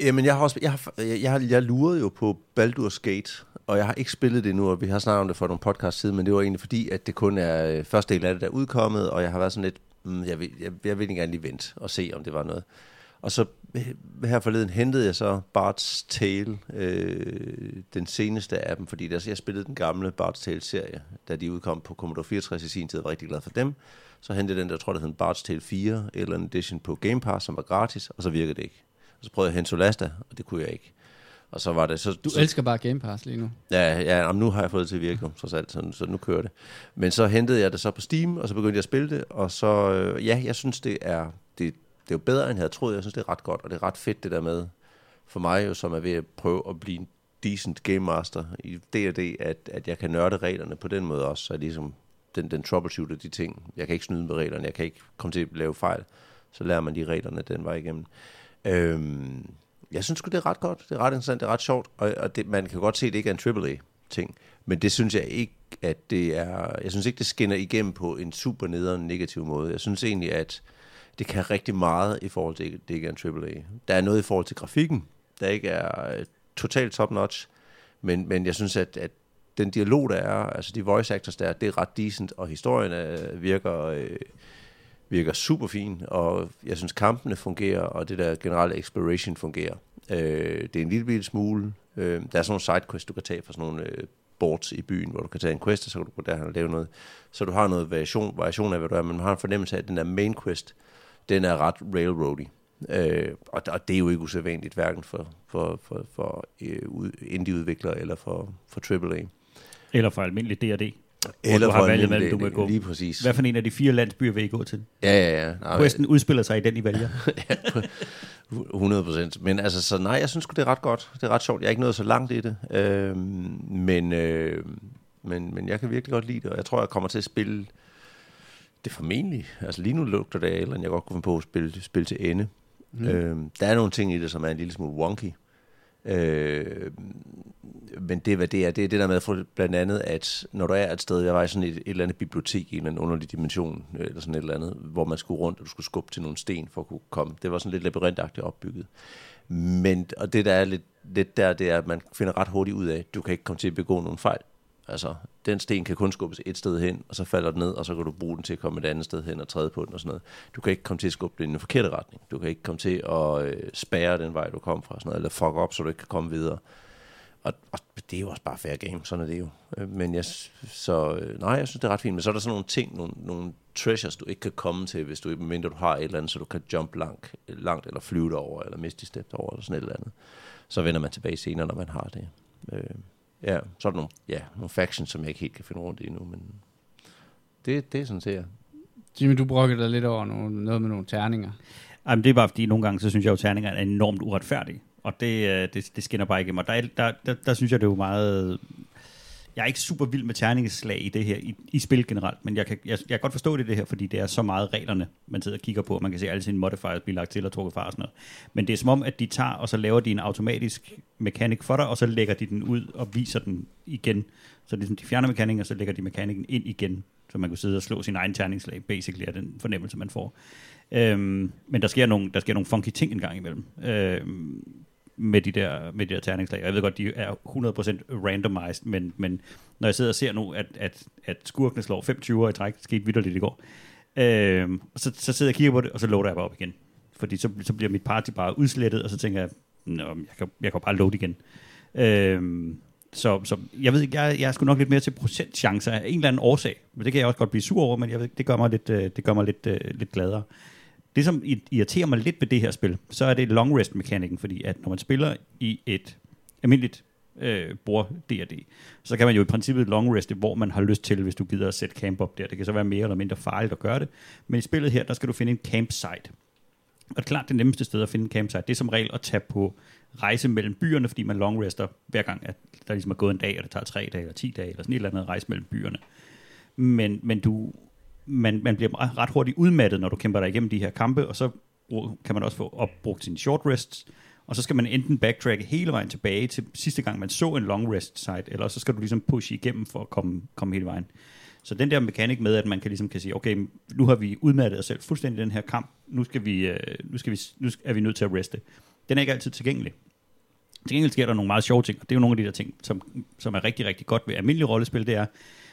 Jamen, jeg har også, jeg har, jeg, jeg, jeg lurede jo på Baldur's Gate, og jeg har ikke spillet det endnu, og vi har snakket om det for nogle podcast siden, men det var egentlig fordi, at det kun er første del af det, der er udkommet, og jeg har været sådan lidt, mm, jeg, vil, jeg, jeg vil ikke gerne lige vente og se, om det var noget. Og så her forleden hentede jeg så Bard's Tale, øh, den seneste af dem, fordi der, jeg spillede den gamle Bard's Tale-serie, da de udkom på Commodore fireogtres i sin tid, var rigtig glad for dem. Så hentede den, der tror, der hed Bard's Tale fire, eller en edition på Game Pass, som var gratis, og så virkede det ikke. Og så prøvede jeg at hente Solasta, og det kunne jeg ikke. Og så var det, så, du så, elsker bare Game Pass lige nu. Ja, ja jamen, nu har jeg fået det til at virke, trods alt, så, så nu kører det. Men så hentede jeg det så på Steam, og så begyndte jeg at spille det, og så, øh, ja, jeg synes, det er... Det, Det er jo bedre, end jeg havde troet. Jeg synes, det er ret godt, og det er ret fedt, det der med, for mig jo, som er ved at prøve at blive en decent game master i D og D, at, at jeg kan nørde reglerne på den måde også, så ligesom den, den troubleshooter de ting. Jeg kan ikke snyde med reglerne, jeg kan ikke komme til at lave fejl, så lærer man de reglerne den vej igennem. Øhm, jeg synes sgu, det er ret godt. Det er ret interessant, det er ret sjovt, og, og det, man kan godt se, at det ikke er en triple A-ting. Men det synes jeg ikke, at det er... Jeg synes ikke, det skinner igennem på en super nederen negativ måde. Jeg synes egentlig, at det kan rigtig meget i forhold til, at det ikke er en triple A. Der er noget i forhold til grafikken, der ikke er totalt top-notch, men, men jeg synes, at, at den dialog, der er, altså de voice actors, der er, det er ret decent, og historien er, virker... Øh, virker super fin, og jeg synes, kampene fungerer, og det der generelle exploration fungerer. Øh, det er en lille, lille smule. Øh, der er sådan nogle sidequests, du kan tage fra sådan nogle øh, boards i byen, hvor du kan tage en quest, og så kan du gå derhen og lave noget. Så du har noget variation, variation af, hvad du er, men man har en fornemmelse af, at den der main quest, den er ret railroady. Øh, og, og det er jo ikke usædvanligt, hverken for, for, for, for øh, indie-udviklere eller for, for triple A. Eller for almindelig D og D. Eller du har valget, hvad du vil gå. Lige præcis. Hvad for en af de fire landsbyer vil I gå til? Ja, ja, ja. Nej, Westen udspiller sig i den, I vælger. hundrede procent. Men altså, så nej, jeg synes det er ret godt. Det er ret sjovt. Jeg er ikke nået så langt i det. Øh, men, øh, men, men jeg kan virkelig godt lide det, og jeg tror, jeg kommer til at spille det formentlig. Altså lige nu lugter det af, eller jeg godt kunne finde på at spille, spille til ende. Mm. Øh, der er nogle ting i det, som er en lille smule wonky. Øh, men det hvad det er, det er det der med at få blandt andet, at når du er et sted, jeg var i sådan et, et eller andet bibliotek i en eller anden underlig dimension, eller sådan et eller andet, hvor man skulle rundt, og du skulle skubbe til nogle sten for at kunne komme. Det var sådan lidt labyrintagtigt opbygget. Men, og det der er lidt, lidt der, det er, at man finder ret hurtigt ud af, at du kan ikke komme til at begå nogen fejl. Altså, den sten kan kun skubbes et sted hen, og så falder den ned, og så kan du bruge den til at komme et andet sted hen og træde på den og sådan noget. Du kan ikke komme til at skubbe den i den forkerte retning. Du kan ikke komme til at øh, spærre den vej, du kom fra, sådan noget, eller fuck op, så du ikke kan komme videre. Og, og det er jo også bare fair game, sådan er det jo. Men jeg, så, nej, jeg synes, det er ret fint. Men så er der sådan nogle ting, nogle, nogle treasures, du ikke kan komme til, hvis du ikke mindre du har et eller andet, så du kan jump langt, langt eller flyve derover eller miste step derover eller sådan et eller andet. Så vender man tilbage senere, når man har det. Øh. Ja, så er der nogle, ja, nogle factions, som jeg ikke helt kan finde rundt i endnu, men det, det er sådan, ser jeg. Jimmy, du brokkede dig lidt over nogle, noget med nogle terninger. Jamen, det er bare, fordi nogle gange, så synes jeg jo, terninger er enormt uretfærdige, og det, det, det skinner bare igennem. Og der, der, der, der synes jeg, det er jo meget... Jeg er ikke super vild med terningeslag i det her, i, i spil generelt, men jeg kan, jeg, jeg kan godt forstå det, det her, fordi det er så meget reglerne, man sidder og kigger på, og man kan se alle sine modifiers blive lagt til og trukket fra og sådan noget. Men det er som om, at de tager, og så laver de en automatisk mekanik for dig, og så lægger de den ud og viser den igen. Så det er sådan, de fjerner mekanikken, og så lægger de mekanikken ind igen, så man kan sidde og slå sin egen terningslag, basically er den fornemmelse, man får. Øhm, men der sker, nogle, der sker nogle funky ting en gang imellem. Øhm, med de der, med de der terningslag. Jeg ved godt, de er hundrede procent randomized, men, men når jeg sidder og ser nu, at, at, at skurkene slår femogtyve i træk, det skete vitterligt i går, øh, så, så sidder jeg og kigger på det, og så loader jeg bare op igen. Fordi så, så bliver mit party bare udslettet, og så tænker jeg, nå, jeg kan, jeg kan bare load igen. Øh, så, så jeg ved ikke, jeg, jeg er sgu nok lidt mere til procentchancer af en eller anden årsag, men det kan jeg også godt blive sur over, men jeg ved, det gør mig lidt, det gør mig lidt, lidt gladere. Det, som irriterer mig lidt ved det her spil, så er det long rest-mekanikken, fordi at når man spiller i et almindeligt øh, bord D og D, så kan man jo i princippet long reste, hvor man har lyst til, hvis du gider at sætte camp op der. Det kan så være mere eller mindre farligt at gøre det, men i spillet her, der skal du finde en campsite. Og klart det nemmeste sted at finde en campsite, det er som regel at tage på rejse mellem byerne, fordi man long rester hver gang, at der ligesom er gået en dag, og det tager tre dage eller ti dage, eller sådan et eller andet rejse mellem byerne. Men, men du... Man, man bliver ret hurtigt udmattet, når du kæmper dig igennem de her kampe, og så kan man også få opbrugt sine short rests, og så skal man enten backtracke hele vejen tilbage til sidste gang, man så en long rest site, eller så skal du ligesom pushe igennem for at komme, komme hele vejen. Så den der mekanik med, at man kan ligesom kan sige, okay, nu har vi udmattet os selv fuldstændig i den her kamp, nu, skal vi, nu, skal vi, nu er vi nødt til at reste. Den er ikke altid tilgængelig. Til gengæld sker der nogle meget sjove ting, og det er jo nogle af de der ting, som, som er rigtig, rigtig godt ved almindelige rollespil, det er,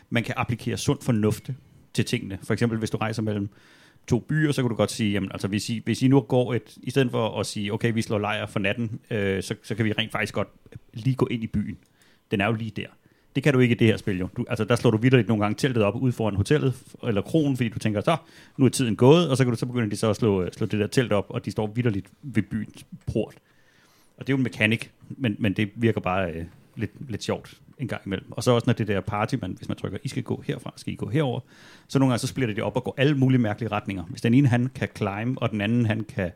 man kan applikere sund fornuft til tingene. For eksempel, hvis du rejser mellem to byer, så kan du godt sige, jamen, altså hvis I, hvis I nu går et, i stedet for at sige, okay, vi slår lejr for natten, øh, så, så kan vi rent faktisk godt lige gå ind i byen. Den er jo lige der. Det kan du ikke i det her spil, jo. Du, altså der slår du vitterligt nogle gange teltet op ude foran hotellet, eller kronen, fordi du tænker, så nu er tiden gået, og så kan du så begynde de så at slå, slå det der telt op, og de står vitterligt ved byens port. Og det er jo en mekanik, men, men det virker bare øh, lidt, lidt sjovt en gang imellem. Og så også når det der party, man, hvis man trykker, I skal gå herfra, skal I gå herover, så nogle gange så splitter de op og går alle mulige mærkelige retninger. Hvis den ene han kan climb, og den anden han kan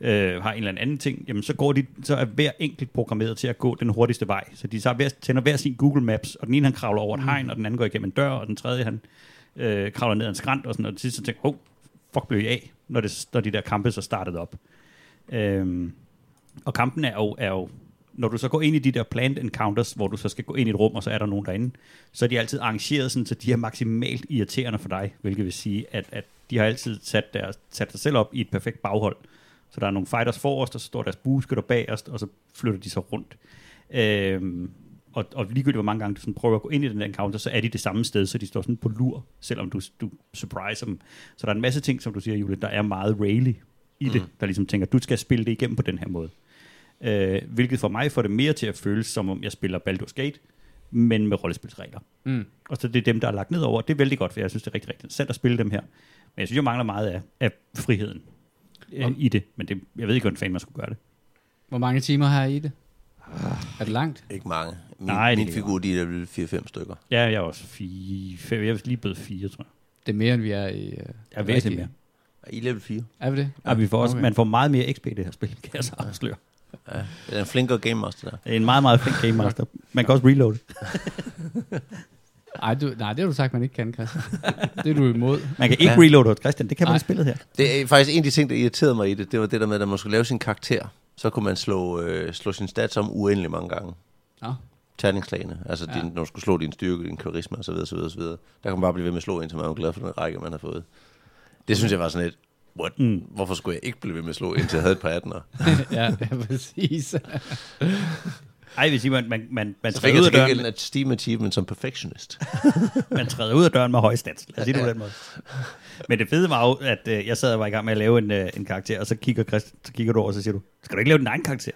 øh, har en eller anden ting, jamen så går de, så er hver enkelt programmeret til at gå den hurtigste vej. Så de så hver, tænder hver sin Google Maps, og den ene han kravler over et hegn, og den anden går igennem en dør, og den tredje han øh, kravler ned ad en skrant, og sådan noget. Og til sidst så tænker, oh, fuck, blev I af, når, det, når de der kampe så startede op. Øhm, Og kampen er jo, er jo, når du så går ind i de der planned encounters, hvor du så skal gå ind i et rum, og så er der nogen derinde, så er de altid arrangeret sådan, så de er maksimalt irriterende for dig, hvilket vil sige, at, at de har altid sat, deres, sat sig selv op i et perfekt baghold. Så der er nogle fighters forrest, og så står deres bueskytter bagerst, og så flytter de sig rundt. Øhm, og, og ligegyldigt hvor mange gange du sådan prøver at gå ind i den der encounter, så er de det samme sted, så de står sådan på lur, selvom du, du surpriser dem. Så der er en masse ting, som du siger, Julie, der er meget rally i det, mm. der ligesom tænker, du skal spille det igennem på den her måde. Øh, hvilket for mig får det mere til at føles, som om jeg spiller Baldur's Gate, men med rollespilsregler. Mm. Og så det er dem, der er lagt ned over. Det er vældig godt, for jeg synes, det er rigtig, rigtig sandt at spille dem her. Men jeg synes, jeg mangler meget af, af friheden øh, i det. Men det, jeg ved ikke, hvordan fanden man skulle gøre det. Hvor mange timer har I det? Er det langt? Ikke mange. Min, Nej, min figur, de er blevet fire fem stykker. Ja, jeg er også fire, fem, jeg er lige blevet fire, tror jeg. Det er mere, end vi er i... Øh, jeg ved det mere. I level fire. Er vi det? Ja, ja, vi får også, okay. Man får meget mere X P i det her spil, kan jeg så afsløre. Ja, det er en flinkere game master der. Det er en meget, meget flink game master. Man kan også reload. Ej, du, nej, det har du sagt, man ikke kan, Christian. Det er du imod. Man kan ikke ja. reloade hos Christian, det kan nej. man i spillet her. Det er faktisk en af de ting, der irriterede mig i det. Det var det der med, at man skulle lave sin karakter. Så kunne man slå, øh, slå sin stats om uendelig mange gange. Ah. Terningslagene. Altså, ja. din, når du skulle slå din styrke, din karisma osv. osv., osv. Der kunne man bare blive ved med at slå indtil man var glad for den række, man har fået. Det synes jeg var sådan et... Mm. Hvorfor skulle jeg ikke blive ved med at slå, indtil jeg havde et par atten'er? ja, ja, præcis. Ej, hvis I, man, man, man, man træder ud af døren... med... Steam achievement som perfectionist. man træder ud af døren med høj stats. Lad os sige det på den måde. Men det fede var jo, at øh, jeg sad og var i gang med at lave en, øh, en karakter, og så kigger, Christ, så kigger du over, og så siger du, skal du ikke lave din egen karakter?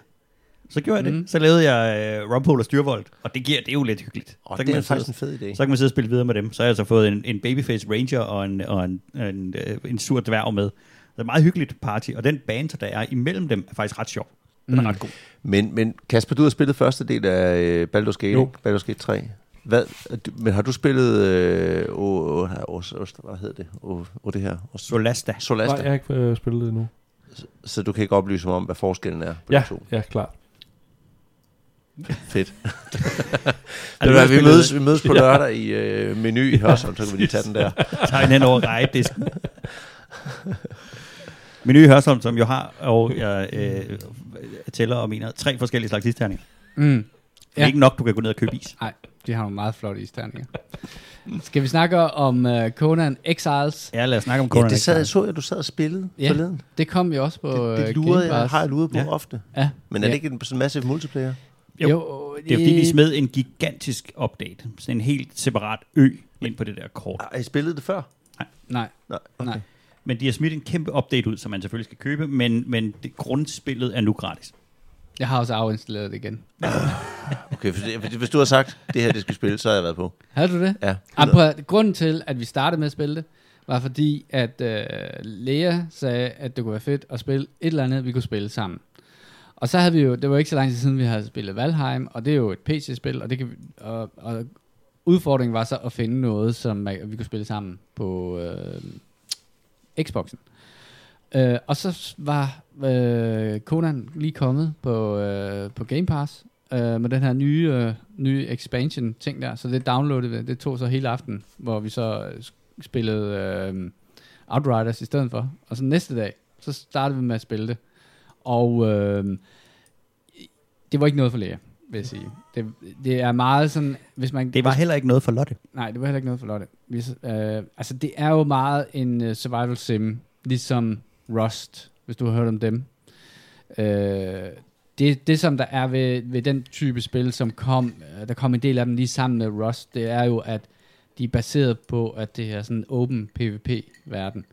Så gjorde mm. jeg det. Så lavede jeg øh, Rumpole og Styrvold, og det giver det er jo lidt hyggeligt. Oh, så det kan er man faktisk sidde, en fed idé. Så kan man sidde og spille videre med dem. Så har jeg så fået en, en Babyface Ranger og en, og en, en, en sur dværg med. Det er meget hyggeligt party, og den banter, der er imellem dem, er faktisk ret sjov. Den er mm. ret god. Men, men Kasper, du har spillet første del af Baldur's Gate, jo. Baldur's Gate tre. Hvad, men har du spillet... Øh, oh, oh, oh, oh, hvad hedder det? Oh, oh, det her? Oh, Solasta. Solasta. Nej, jeg har ikke øh, spillet det endnu. Så, så du kan ikke oplyse mig om, hvad forskellen er på ja, de to? Ja, klart. Fedt. altså, vi, mødes, vi mødes på lørdag i øh, menu i Hørsholm, så kan vi lige tage den der. Tegn hen over rejedisken. Menu i Hørsholm, som jo har, og jeg øh, tæller og mener, tre forskellige slags isterninger. Mm. Det er ja. ikke nok, du kan gå ned og købe is. Nej, de har nogle meget flotte isterninger. Skal vi snakke om uh, Conan Exiles? Ja, lad os snakke om Conan ja, det sad, Exiles. Så jeg, du sad og spillede ja, forleden. Det kom jo også på det, det lurede, Game Pass. Det har jeg luret på ja. ofte. Ja. Men er det ja. ikke en sådan massiv multiplayer? Jo, jo, det er fordi, de smed en gigantisk update. Sådan en helt separat ø ind på det der kort. Har I spillet det før? Nej. Nej. Nej. Okay. Nej. Men de har smidt en kæmpe update ud, som man selvfølgelig skal købe, men, men det, grundspillet er nu gratis. Jeg har også afinstalleret det igen. okay, for, hvis du har sagt, det her det skal spille, så har jeg været på. Havde du det? Ja. Ampere, grunden til, at vi startede med at spille det, var fordi, at øh, Lea sagde, at det kunne være fedt at spille et eller andet, vi kunne spille sammen. Og så havde vi jo, det var ikke så lang tid siden, vi havde spillet Valheim, og det er jo et P C-spil, og, det kan vi, og, og udfordringen var så at finde noget, som vi kunne spille sammen på øh, Xboxen. Øh, og så var øh, Conan lige kommet på, øh, på Game Pass, øh, med den her nye, øh, nye expansion-ting der, så det downloadede vi, det tog så hele aftenen, hvor vi så spillede øh, Outriders i stedet for. Og så næste dag, så startede vi med at spille det. Og øh, det var ikke noget for Lea, vil jeg sige. Det, det er meget sådan, hvis man... Det var heller ikke noget for Lotte. Nej, det var heller ikke noget for Lotte. Hvis, øh, altså, det er jo meget en uh, survival sim, ligesom Rust, hvis du har hørt om dem. Øh, det, det, som der er ved, ved den type spil, som kom, der kom en del af dem lige sammen med Rust, det er jo, at de er baseret på, at det er sådan en open P V P-verden.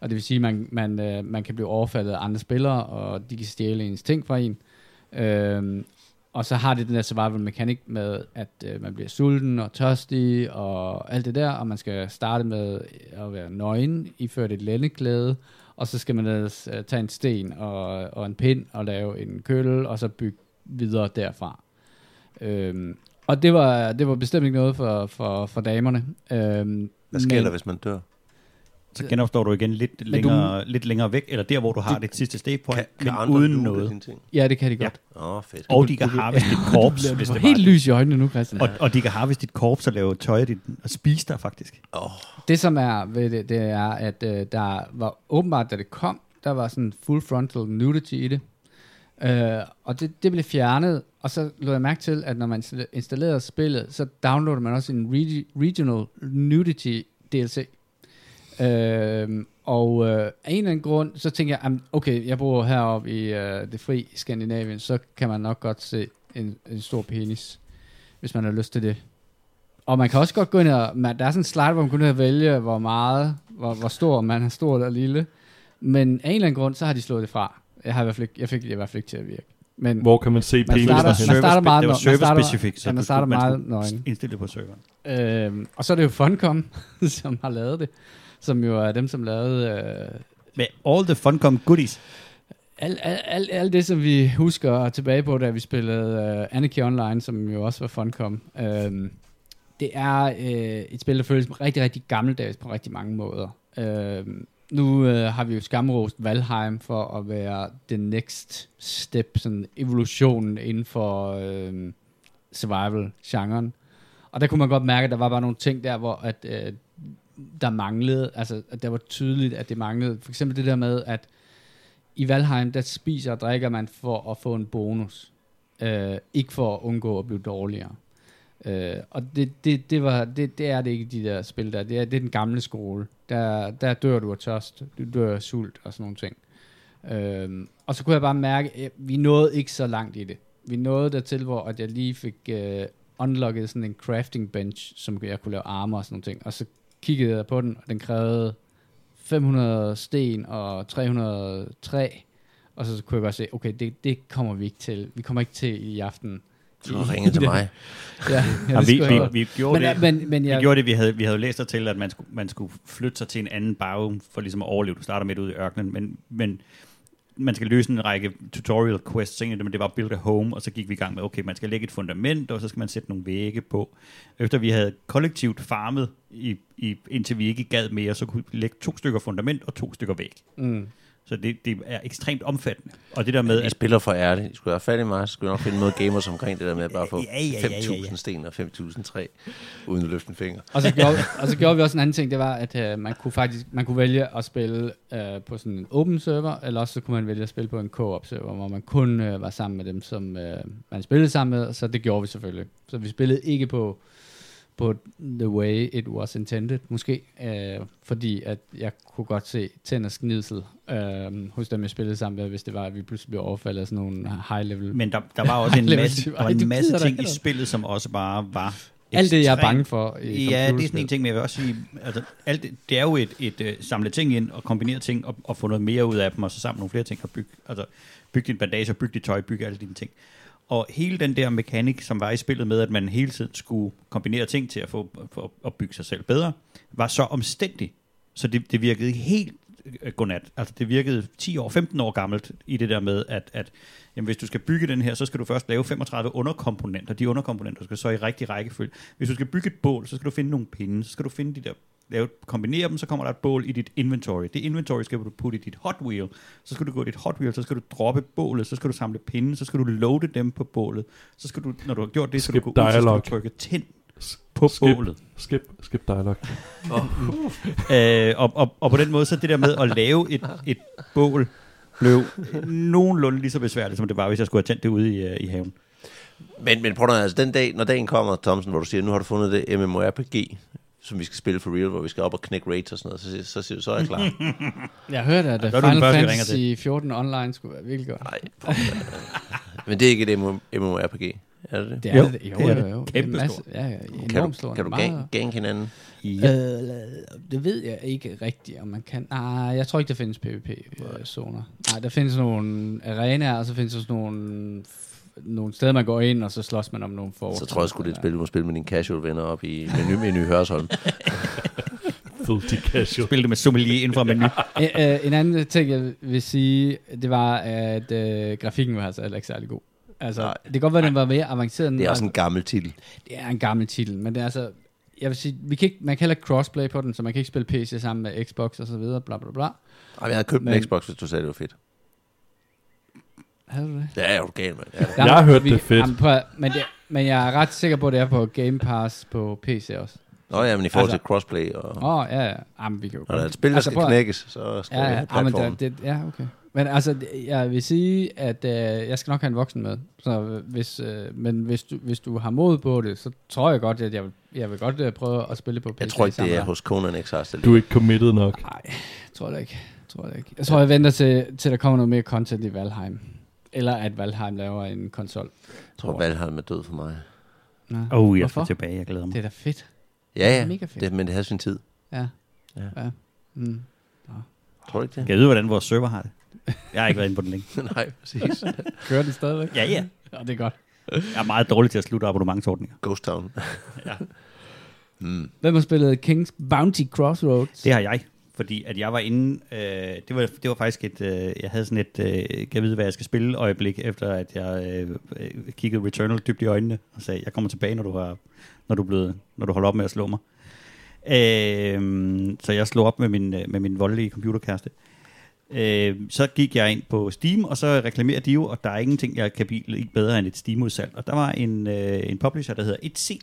Og det vil sige, at man, man, øh, man kan blive overfaldet af andre spillere, og de kan stjæle ens ting fra en. Øhm, og så har det den der survival mekanik med, at øh, man bliver sulten og tørstig og alt det der, og man skal starte med at være nøgen, iført et lændeklæde, og så skal man ellers, øh, tage en sten og, og en pind og lave en kølle, og så bygge videre derfra. Øhm, og det var, det var bestemt ikke noget for, for, for damerne. Øhm, Hvad sker men, der, hvis man dør? Så genopstår du igen lidt længere, du, lidt længere væk, eller der, hvor du har det, det sidste stage point, men uden noget. Ja, det kan de godt. Ja. Oh, fedt. Og de kan harvest dit korps. Du bliver helt lys i øjnene nu, Christian. Og, og de kan harvest dit korps og lave tøj af dit, og spise dig faktisk. Oh. Det som er ved det, det er, at øh, der var åbenbart, da det kom, der var sådan full frontal nudity i det. Øh, og det, det blev fjernet, og så lod jeg mærke til, at når man installerede spillet, så downloadede man også en re- Regional Nudity D L C. Øh, og øh, af en eller anden grund, så tænkte jeg, okay, jeg bor heroppe i øh, det fri Skandinavien, så kan man nok godt se en, en stor penis, hvis man har lyst til det. Og man kan også godt gå ind og, man, der er sådan en slide, hvor man kunne vælge, hvor meget, hvor, hvor stor man har, stor eller lille. Men af en eller anden grund, så har de slået det fra. Jeg har i hvert fald ikke, jeg fik det i hvert fald ikke til at virke. Men hvor kan man se penis? Man starter meget, man starter, man starter meget nøgen. Indstil det på serveren. Øhm, og så er det jo Funcom, som har lavet det, som jo er dem, som lavede øh, med all the Funcom goodies. Alt al, al, al det, som vi husker tilbage på, da vi spillede øh, Anarchy Online, som jo også var Funcom. Øhm, det er øh, et spil, der føles rigtig, rigtig gammeldags på rigtig mange måder. Øhm, Nu øh, har vi jo skamrost Valheim for at være the next step, sådan evolutionen inden for øh, survival-genren. Og der kunne man godt mærke, at der var bare nogle ting der, hvor at, øh, der manglede, altså at der var tydeligt, at det manglede. For eksempel det der med, at i Valheim, der spiser og drikker man for at få en bonus. Øh, ikke for at undgå at blive dårligere. Øh, og det, det, det, var, det, det er det ikke, de der spil der. Det er, det er den gamle skole. Der, der dør du af tørst, du dør af sult og sådan nogle ting. Øhm, og så kunne jeg bare mærke, at vi nåede ikke så langt i det. Vi nåede dertil, hvor at jeg lige fik øh, unlocket sådan en crafting bench, som jeg kunne lave armer og sådan nogle ting. Og så kiggede jeg på den, og den krævede fem hundrede sten og tre hundrede træ. Og så kunne jeg bare se, okay, det, det kommer vi ikke til. Vi kommer ikke til i aften. Du ringede til mig. Ja, ja, vi, vi, vi gjorde men, det. Men, men jeg... Vi gjorde det. Vi havde vi havde læst til, at man skulle man skulle flytte sig til en anden bag for ligesom at overleve. Du starter midt ude i ørkenen, men men man skal løse en række tutorial quests, men det var build a home, og så gik vi i gang med okay, man skal lægge et fundament, og så skal man sætte nogle vægge på. Efter vi havde kollektivt farmet i, i indtil vi ikke gad mere, så kunne vi lægge to stykker fundament og to stykker væg. Mm. Så det, det er ekstremt omfattende. Og det der med... I spiller for ærligt. I skulle have fat i mig, så skulle jeg nok finde noget gamers omkring det der med at bare få ja, ja, ja, ja, ja. fem tusind sten og fem tusind træ, uden at løfte en finger. Og så gjorde, og så gjorde vi også en anden ting, det var, at øh, man kunne faktisk man kunne vælge at spille øh, på sådan en open server, eller også så kunne man vælge at spille på en co-op server, hvor man kun øh, var sammen med dem, som øh, man spillede sammen med, så det gjorde vi selvfølgelig. Så vi spillede ikke på, på the way it was intended, måske, øh, fordi at jeg kunne godt se tænd og sknidsel øh, hos dem, jeg spillede sammen med, hvis det var, at vi pludselig blev overfaldet af sådan nogle high-level... Men der, der var også en masse, var en masse ting i spillet, som også bare var... Alt det, jeg er bange for. I ja, det er sådan en ting, men jeg vil også sige, altså, alt det, det er jo et, et, et uh, samle ting ind og kombinere ting og, og få noget mere ud af dem, og så samle nogle flere ting og bygge, altså, bygge din bandage og bygge dit tøj, bygge alle dine ting. Og hele den der mekanik, som var i spillet med, at man hele tiden skulle kombinere ting til at få for at bygge sig selv bedre, var så omstændig. Så det, det virkede helt øh, godnat. Altså det virkede ti år, femten år gammelt i det der med, at, at jamen, hvis du skal bygge den her, så skal du først lave femogtredive underkomponenter. De underkomponenter skal så i rigtig rækkefølge. Hvis du skal bygge et bål, så skal du finde nogle pinde. Så skal du finde de der, lave, kombinere dem, så kommer der et bål i dit inventory. Det inventory skal du putte i dit hot wheel. Så skal du gå i dit hot wheel, så skal du droppe bålet, så skal du samle pinde, så skal du loade dem på bålet. Så skal du, når du har gjort det, så skal du gå ud, så skal du trykke tænd på skip, bålet. Skip, skip dialog. og, øh, og, og, og på den måde, så det der med at lave et, et bål, blev nogenlunde lige så besværligt, som det var, hvis jeg skulle have tændt det ude i, uh, i haven. Men, men prøv at altså den dag, når dagen kommer, Thomsen, hvor du siger, nu har du fundet det MMORPG, som vi skal spille for real, hvor vi skal op og knække raids og sådan noget, så, så, så er jeg klar. Jeg hørte, at Final Fantasy fjorten Online skulle være virkelig godt. Nej, men det er ikke et MMORPG, er det det? Det er jo, det, jo, det, er det. Jo. Kæmpe det er stor. Ja, enormt stor. Kan du, kan du gange hinanden? Ja. Øh, det ved jeg ikke rigtigt, om man kan. Nej, jeg tror ikke, der findes PvP-zoner. Nej, der findes nogle arenaer, og så findes der sådan nogle... nogle steder, man går ind, og så slås man om nogle forhold. Så tror jeg sgu, det er et spil, du må spille med dine casual-venner op i menu-menu Hørsholm. Fuldt casual. Spil det med sommelier inden for menu. Æ, øh, en anden ting, jeg vil sige, det var, at øh, grafikken var altså ikke særlig god. Altså, nej, det kan godt være, at den var mere avanceret. Det er også en gammel titel. Det er en gammel titel, men det er altså... Jeg vil sige, vi kan ikke, man kan heller ikke crossplay på den, så man kan ikke spille P C sammen med Xbox og så videre, bla bla bla. Ej, jeg havde købt men, en Xbox, hvis du sagde, det var fedt. Havde du det? Ja, jeg er galt, mand. Jeg har man, hørt vi, det fedt. Jamen, prøv, men, det, men jeg er ret sikker på, at det er på Game Pass på P C også. Nå ja, men i forhold altså, til crossplay og... Åh, oh, ja, ja. Jamen, vi kan jo... Når der er et spil, der altså, skal knækkes, så skal ja, ja, vi have platformen. Ja, okay. Men altså, jeg vil sige, at øh, jeg skal nok have en voksen med. Så hvis, øh, men hvis du, hvis du har mod på det, så tror jeg godt, at jeg vil, jeg vil godt øh, prøve at spille på P C. Jeg tror ikke, det er hos Conan Exiles. Du er ikke committed nok. Nej, jeg tror det ikke. Tror jeg, ikke. Jeg tror, jeg venter til, til der kommer noget mere content i Valheim. Eller at Valheim laver en konsol. Jeg tror, Valheim er død for mig. Åh, oh, jeg får tilbage, jeg glæder mig. Det er da fedt. Ja, ja, mega fedt. Det, men det har sin tid. Ja. Ja. Ja. Mm. Tror du ikke det? Kan jeg vide, hvordan vores server har det? Jeg har ikke været inde på den længe. Nej, præcis. Kører den stadigvæk? Ja, ja. Ja, det er godt. Jeg er meget dårlig til at slutte abonnementsordninger. Ghost Town. Ja. Mm. Hvem har spillet Kings Bounty Crossroads? Det har jeg. Fordi at jeg var inde, øh, det, var, det var faktisk et, øh, jeg havde sådan et, øh, kan jeg vide, hvad jeg skal spille øjeblik, efter at jeg øh, kiggede Returnal dybt i øjnene, og sagde, jeg kommer tilbage, når du, har, når du, blevet, når du holder op med at slå mig. Øh, så jeg slog op med min, med min voldelige computerkæreste. Øh, så gik jeg ind på Steam, og så reklamerer de jo, og der er ingenting, jeg kan blive bedre end et Steam-udsalg. Og der var en, øh, en publisher, der hedder et C.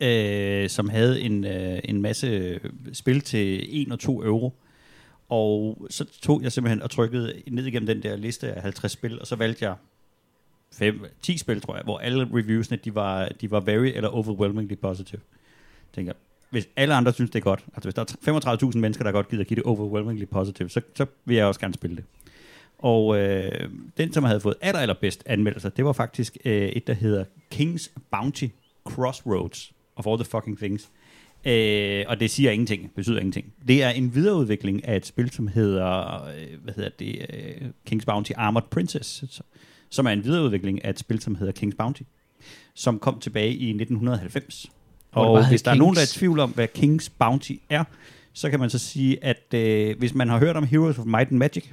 Øh, som havde en, øh, en masse spil til en og to euro. Og så tog jeg simpelthen og trykkede ned igennem den der liste af halvtreds spil, og så valgte jeg fem, ti spil, tror jeg, hvor alle reviewsne, de var, de var very eller overwhelmingly positive. Jeg tænker, hvis alle andre synes, det er godt, altså hvis der er femogtredive tusind mennesker, der godt gider at give det overwhelmingly positive, så, så vil jeg også gerne spille det. Og øh, den, som havde fået aller, aller bedst anmeldelser, det var faktisk øh, et, der hedder Kings Bounty Crossroads. Of all the fucking things. Øh, og det siger ingenting, betyder ingenting. Det er en videreudvikling af et spil, som hedder, hvad hedder det, uh, King's Bounty Armored Princess, som er en videreudvikling af et spil, som hedder King's Bounty, som kom tilbage i nitten halvfems. Og, og hvis der Kings. Er nogen, der er i tvivl om, hvad King's Bounty er, så kan man så sige, at uh, hvis man har hørt om Heroes of Might and Magic,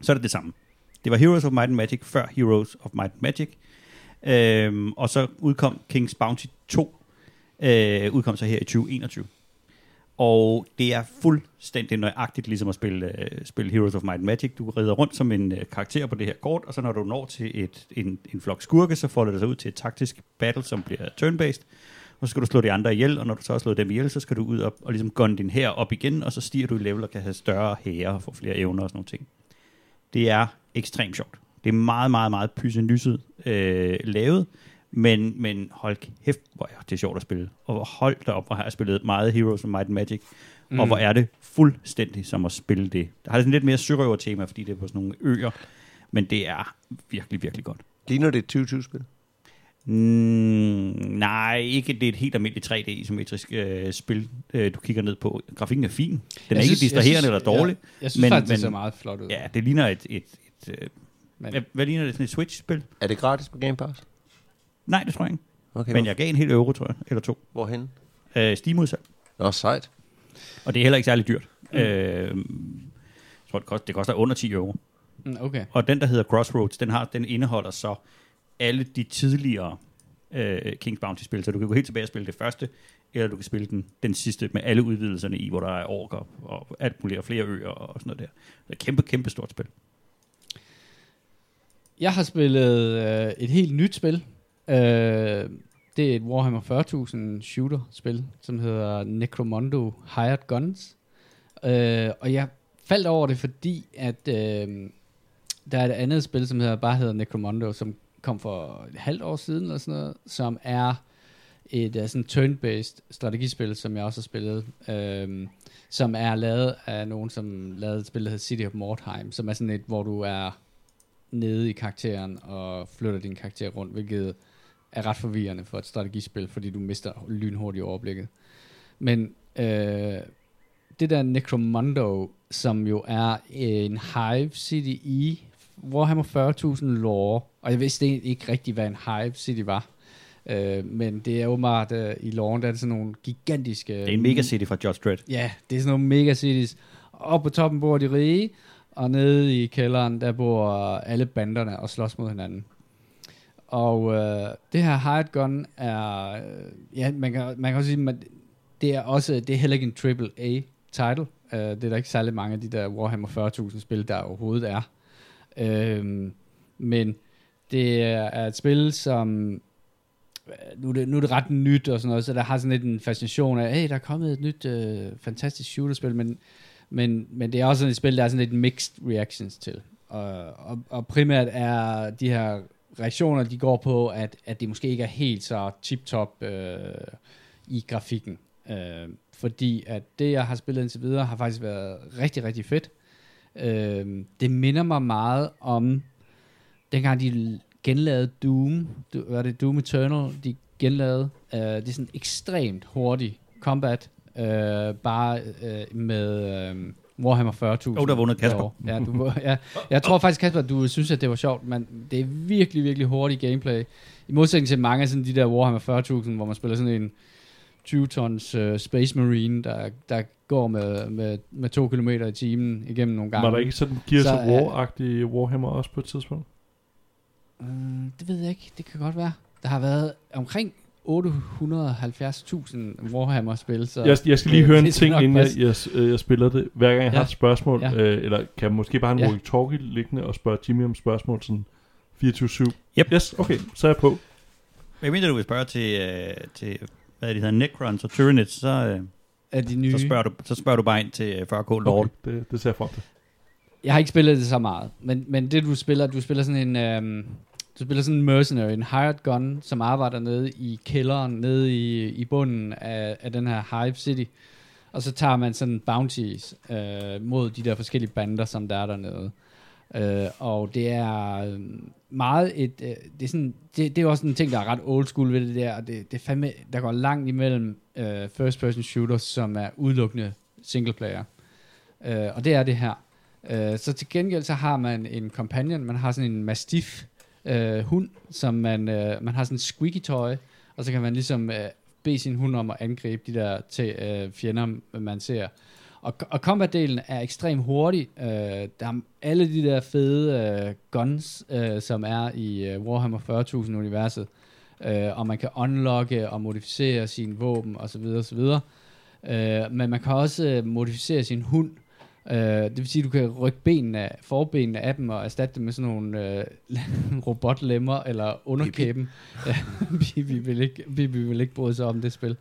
så er det det samme. Det var Heroes of Might and Magic før Heroes of Might and Magic, øhm, og så udkom King's Bounty to, Øh, udkom så her i tyve enogtyve. Og det er fuldstændig nøjagtigt ligesom at spille, øh, spille Heroes of Might and Magic. Du rider rundt som en øh, karakter på det her kort, og så når du når til et, en, en flok skurke, så folder det sig ud til et taktisk battle, som bliver turn-based, og så skal du slå de andre ihjel, og når du så har slået dem ihjel, så skal du ud og, og ligesom gunne din hær op igen, og så stiger du i level og kan have større hære og få flere evner og sådan nogle ting. Det er ekstremt sjovt. Det er meget, meget, meget pysenlysset øh, lavet. Men, men hold kæft, hvor er det sjovt at spille. Og hold da op, hvor har jeg spillet meget Heroes of Might and Magic. Mm. Og hvor er det fuldstændig som at spille det. Der har det sådan lidt mere sørøver-tema, fordi det er på sådan nogle øer. Men det er virkelig, virkelig godt. Ligner det et tyve tyve-spil? Mm, nej, ikke. Det er et helt almindeligt tre D-isometrisk øh, spil, øh, du kigger ned på. Grafikken er fin. Den jeg er synes, ikke distraherende eller dårlig. Ja, jeg synes men, faktisk, men, det ser meget flot ud. Ja, det ligner et... et, et, et øh, hvad ligner det? Sådan et Switch-spil? Er det gratis på Game Pass? Nej, det tror jeg ikke. Okay, men jeg gav en hel euro, tror jeg, eller to. Hvorhen? Øh, Steam-udsalg. Nå, sejt. Og det er heller ikke særlig dyrt. Mm. Øh, jeg tror, det koster, det koster under ti euro. Mm, okay. Og den, der hedder Crossroads, den, har, den indeholder så alle de tidligere øh, King's Bounty-spil. Så du kan gå helt tilbage og spille det første, eller du kan spille den, den sidste med alle udvidelserne i, hvor der er orker og alt muligt, og flere øer og sådan noget der. Det er et kæmpe, kæmpe stort spil. Jeg har spillet øh, et helt nyt spil. Uh, det er et Warhammer fyrre tusind shooter-spil, som hedder Necromunda: Hired Gun. Uh, og jeg faldt over det, fordi at uh, der er et andet spil, som hedder, bare hedder Necromunda, som kom for et halvt år siden, eller sådan noget, som er et uh, sådan turn-based strategispil, som jeg også har spillet, uh, som er lavet af nogen, som lavede et spil, der hedder City of Mordheim, som er sådan et, hvor du er nede i karakteren og flytter din karakter rundt, hvilket er ret forvirrende for et strategispil, fordi du mister lynhurtigt overblikket. Men øh, det der Necromunda, som jo er en Hive City i Warhammer fyrre tusind lore, og jeg vidste ikke rigtig, hvad en Hive City var, øh, men det er åbenbart, øh, i loren, der er det sådan nogle gigantiske... Det er en mega city fra Judge Dredd. Ja, det er sådan nogle mega cities. Op på toppen bor de rige, og nede i kælderen, der bor alle banderne og slås mod hinanden. Og øh, det her Hired Gun er, øh, ja, man kan, man kan også sige, man, det er også, det er heller ikke en triple A title. Uh, det er der ikke særlig mange af de der Warhammer fyrre tusind spil, der overhovedet er. Uh, men det er et spil, som, nu er det, nu er det ret nyt og sådan noget, så der har sådan lidt en fascination af, hey, der er kommet et nyt øh, fantastisk shooterspil, men men, men det er også sådan et spil, der er sådan lidt mixed reactions til. Og, og, og primært er de her reaktioner, de går på, at, at det måske ikke er helt så tip-top øh, i grafikken. Øh, fordi at det, jeg har spillet indtil videre, har faktisk været rigtig, rigtig fedt. Øh, det minder mig meget om, dengang de genlavede Doom, var det Doom Eternal, de genlavede. Øh, det er sådan ekstremt hurtig combat, øh, bare øh, med... Øh, Warhammer fyrre tusind. Oh, der vundet Kasper. Ja, du, ja, jeg tror faktisk, Kasper, du synes, at det var sjovt, men det er virkelig, virkelig hurtigt gameplay. I modsætning til mange af sådan de der Warhammer fyrre tusind, hvor man spiller sådan en tyve tons uh, Space Marine, der, der går med, med, med to kilometer i timen igennem nogle gange. Var der ikke sådan Gears of War-agtig Warhammer også på et tidspunkt? Øh, det ved jeg ikke. Det kan godt være. Der har været omkring otte hundrede og halvfjerds tusind Warhammer-spil. Så jeg, jeg skal lige høre en ting, inden jeg, jeg, jeg spiller det. Hver gang jeg ja. har et spørgsmål, ja. øh, eller kan måske bare en ja. walkie-talkie liggende og spørge Jimmy om spørgsmål sådan fireogtyve syv. Yep. Yes, okay, så er jeg på. Jeg mener, du vil spørge til, øh, til hvad det hedder, Necrons og Tyranids, så, øh, er de nye? Så, spørger du, så spørger du bare ind til fyrre K Lord. Okay, det, det ser jeg frem til. Jeg har ikke spillet det så meget, men, men det du spiller, du spiller sådan en... Øh, Du spiller sådan en mercenary, en hired gun, som arbejder nede i kælderen, nede i, i bunden af, af den her Hive City. Og så tager man sådan bounties øh, mod de der forskellige bander, som der er dernede. Øh, og det er meget et... Øh, det, er sådan, det, det er også en ting, der er ret old school ved det der. Og det, det er fandme, der går langt imellem øh, first person shooters, som er udelukkende single player. Øh, og det er det her. Øh, så til gengæld så har man en companion, man har sådan en mastiff, Uh, hund, som man, uh, man har sådan en squeaky tøj, og så kan man ligesom uh, bede sin hund om at angribe de der t- uh, fjender, man ser. Og, og combat-delen er ekstremt hurtig. Uh, der er alle de der fede uh, guns, uh, som er i uh, Warhammer fyrre tusind-universet, uh, og man kan unlocke og modificere sine våben, osv. osv. Uh, men man kan også uh, modificere sin hund. Uh, det vil sige, at du kan rykke benene, forbenene af dem og erstatte dem med sådan nogle uh, robotlemmer eller underkæben. Bibi vil ikke, Bibi vil ikke bryde sig om det spil.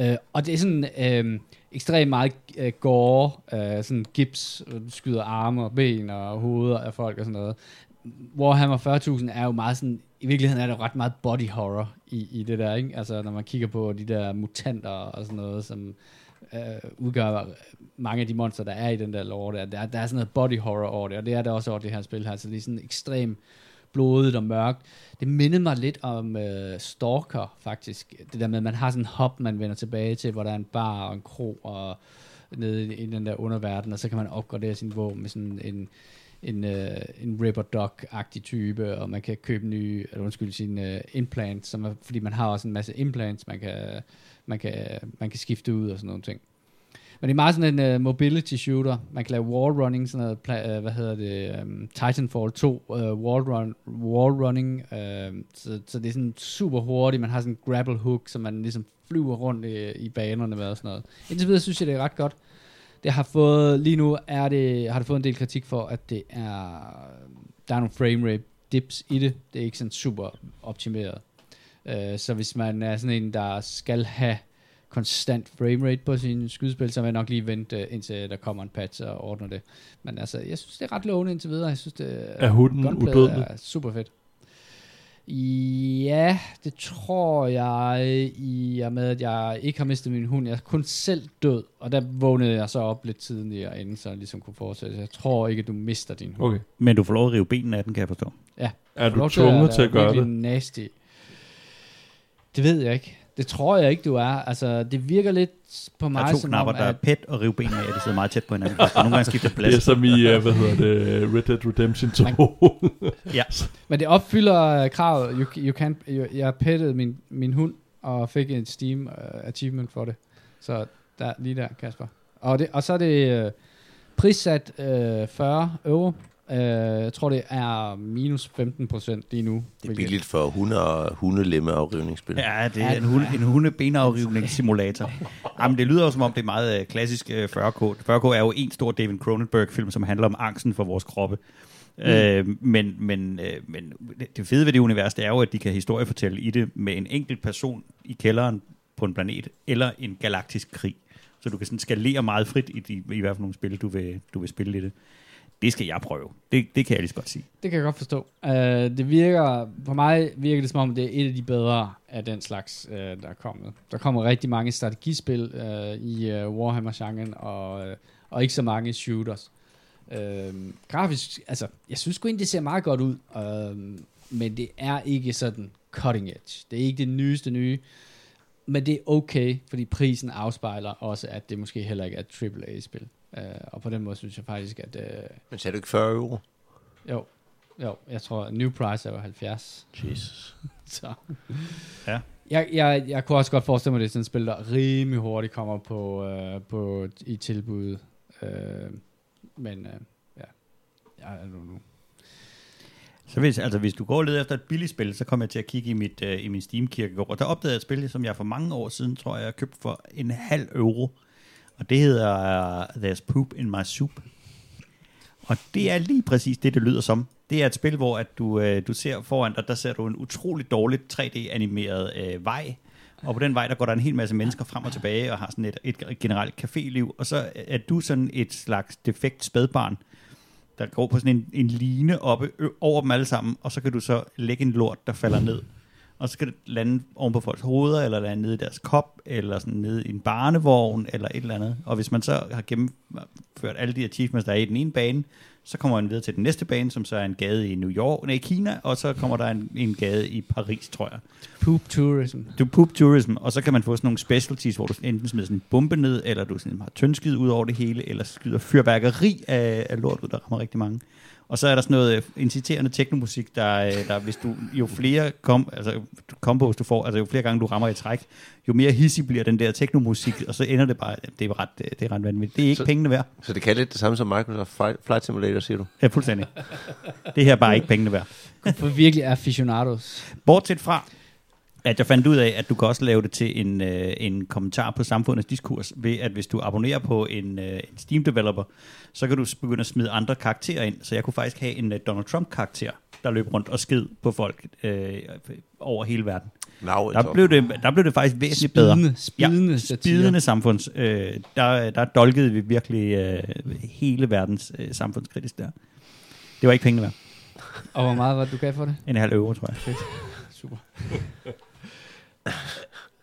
Uh, og det er sådan uh, ekstremt meget uh, gore, uh, sådan gips, du skyder arme og ben og hoveder af folk og sådan noget. Warhammer fyrre tusind er jo meget sådan, i virkeligheden er det jo ret meget body horror i, i det der, ikke? Altså når man kigger på de der mutanter og sådan noget, som... Uh, udgør mange af de monster, der er i den der lore der. Der, der er sådan noget body horror over det, og det er der også over det her spil her, så det er sådan ekstremt blodet og mørkt. Det mindede mig lidt om uh, Stalker faktisk, det der med, at man har sådan en hop, man vender tilbage til, hvor der er en bar og en kro og nede i, i den der underverden, og så kan man opgradere sin våben med sådan en en, uh, en Ripper Dog-agtig type, og man kan købe nye, eller undskyld, sine uh, implants, som er, fordi man har også en masse implants, man kan man kan, man kan skifte ud og sådan nogle ting. Men det er meget sådan en uh, mobility shooter. Man kan lave wall running, sådan noget, pla- uh, hvad hedder det, um, Titanfall to uh, wall, run, wall running. Uh, så, så det er sådan super hurtigt. Man har sådan en grapple hook, som man ligesom flyver rundt i, i banerne med og sådan noget. Indtil videre synes jeg, det er ret godt. Det har fået, lige nu er det, har det fået en del kritik for, at det er, der er nogle framerate dips i det. Det er ikke sådan super optimeret. Så hvis man er sådan en, der skal have konstant framerate på sine skydespil, så vil jeg nok lige vente, indtil der kommer en patch og ordner det. Men altså, jeg synes, det er ret lovende indtil videre. Jeg synes, det er gunplayet er super fedt. Ja, det tror jeg, i og med, at jeg ikke har mistet min hund. Jeg er kun selv død, og der vågnede jeg så op lidt tidligere, inden så jeg ligesom kunne fortsætte. Jeg tror ikke, at du mister din hund. Okay. Men du får lov at rive benene af den, kan jeg forstå. Ja. Er du tvunget til at gøre det? Det er nasty. Det ved jeg ikke. Det tror jeg ikke, du er. Altså, det virker lidt på mig som... Der er to knapper, der er pet og rive benene af, det sidder meget tæt på hinanden. Nogle gange skifter plads. Det er som i, hvad hedder det, Red Dead Redemption to. Man, ja. Men det opfylder kravet. You, you can, you, jeg pettede min, min hund og fik en Steam uh, achievement for det. Så der, lige der, Kasper. Og, det, og så er det uh, prissat uh, fyrre euro. Uh, jeg tror, det er minus femten procent lige nu. Det er billigt for hunde- og hundelemmeafrivningsspil. Ja, det er en, hunde, en hundebenafrivningssimulator. Jamen, det lyder jo som om, det er meget klassisk fyrre K. fyrre K er jo en stor David Cronenberg-film, som handler om angsten for vores kroppe. Mm. Uh, men, men, uh, men det fede ved det univers, det er jo, at de kan historiefortælle i det med en enkelt person i kælderen på en planet, eller en galaktisk krig. så du kan sådan skalere meget frit i, de, i hvert fald nogle spil, du vil, du vil spille i det. Det skal jeg prøve. Det, det kan jeg lige så godt sige. Det kan jeg godt forstå. Uh, det virker, for mig virker det som om, det er et af de bedre af den slags, uh, der er kommet. Der kommer rigtig mange strategispil uh, i uh, Warhammer-genren, og, uh, og ikke så mange shooters. Uh, grafisk, altså, jeg synes sgu egentlig, det ser meget godt ud, uh, men det er ikke sådan cutting edge. Det er ikke det nyeste nye, men det er okay, fordi prisen afspejler også, at det måske heller ikke er et triple A-spil. Uh, og på den måde synes jeg faktisk at uh... men sagde du ikke fyrre euro? Jo, jo, jeg tror new price er jo halvfjerds. Jesus. Så ja. jeg, jeg, jeg kunne også godt forestille mig, det er sådan et spil, der rimelig hurtigt kommer på, uh, på i tilbud, uh, men uh, ja, jeg er nu så hvis, altså, hvis du går og leder efter et billigt spil, så kommer jeg til at kigge i, mit, uh, i min Steam-kirkegård, og der opdagede jeg et spil, som jeg for mange år siden, tror jeg, købte for en halv euro. Og det hedder uh, There's Poop in My Soup. Og det er lige præcis det, det lyder som. Det er et spil, hvor at du, uh, du ser foran dig, der ser du en utrolig dårligt tre D-animeret uh, vej. Og på den vej, der går der en hel masse mennesker frem og tilbage, og har sådan et, et generelt caféliv. Og så er du sådan et slags defekt spædbarn, der går på sådan en, en line oppe ø- over dem alle sammen. Og så kan du så lægge en lort, der falder ned. Og så skal det lande oven på folks hoveder, eller lande nede i deres kop, eller sådan nede i en barnevogn, eller et eller andet. Og hvis man så har gennemført alle de achievements, der er i den ene bane, så kommer man videre til den næste bane, som så er en gade i New York, nej, Kina, og så kommer der en, en gade i Paris, tror jeg. Poop tourism. Du poop tourism, og så kan man få sådan nogle specialties, hvor du enten smider sådan en bombe ned, eller du sådan har tyndskid ud over det hele, eller skyder fyrværkeri af, af lort ud, der rammer rigtig mange. Og så er der sådan noget inciterende teknomusik, der, der hvis du jo flere kom, altså combos du får, altså jo flere gange du rammer i træk, jo mere hissig bliver den der teknomusik, og så ender det bare, det er ret, det er ret vanvittigt. Det er ikke så, pengene værd. Så det kan lidt det samme som Microsoft Flight Simulator, siger du? Ja, fuldstændig. Det her er bare ikke pengene værd. For virkelig aficionados. Bortset fra, at jeg fandt ud af, at du kan også lave det til en, øh, en kommentar på samfundets diskurs, ved at hvis du abonnerer på en, øh, en Steam-developer, så kan du begynde at smide andre karakterer ind. Så jeg kunne faktisk have en øh, Donald Trump-karakter, der løb rundt og sked på folk øh, over hele verden. No, der, blev det, der blev det faktisk væsentligt spidende, bedre. Spidende, ja, spidende samfunds. Øh, der, der dolkede vi virkelig øh, hele verdens øh, samfundskritisk der. Det var ikke pengene værd. Og hvor meget var det, du gav for det? En halv euro, tror jeg. Okay. Super.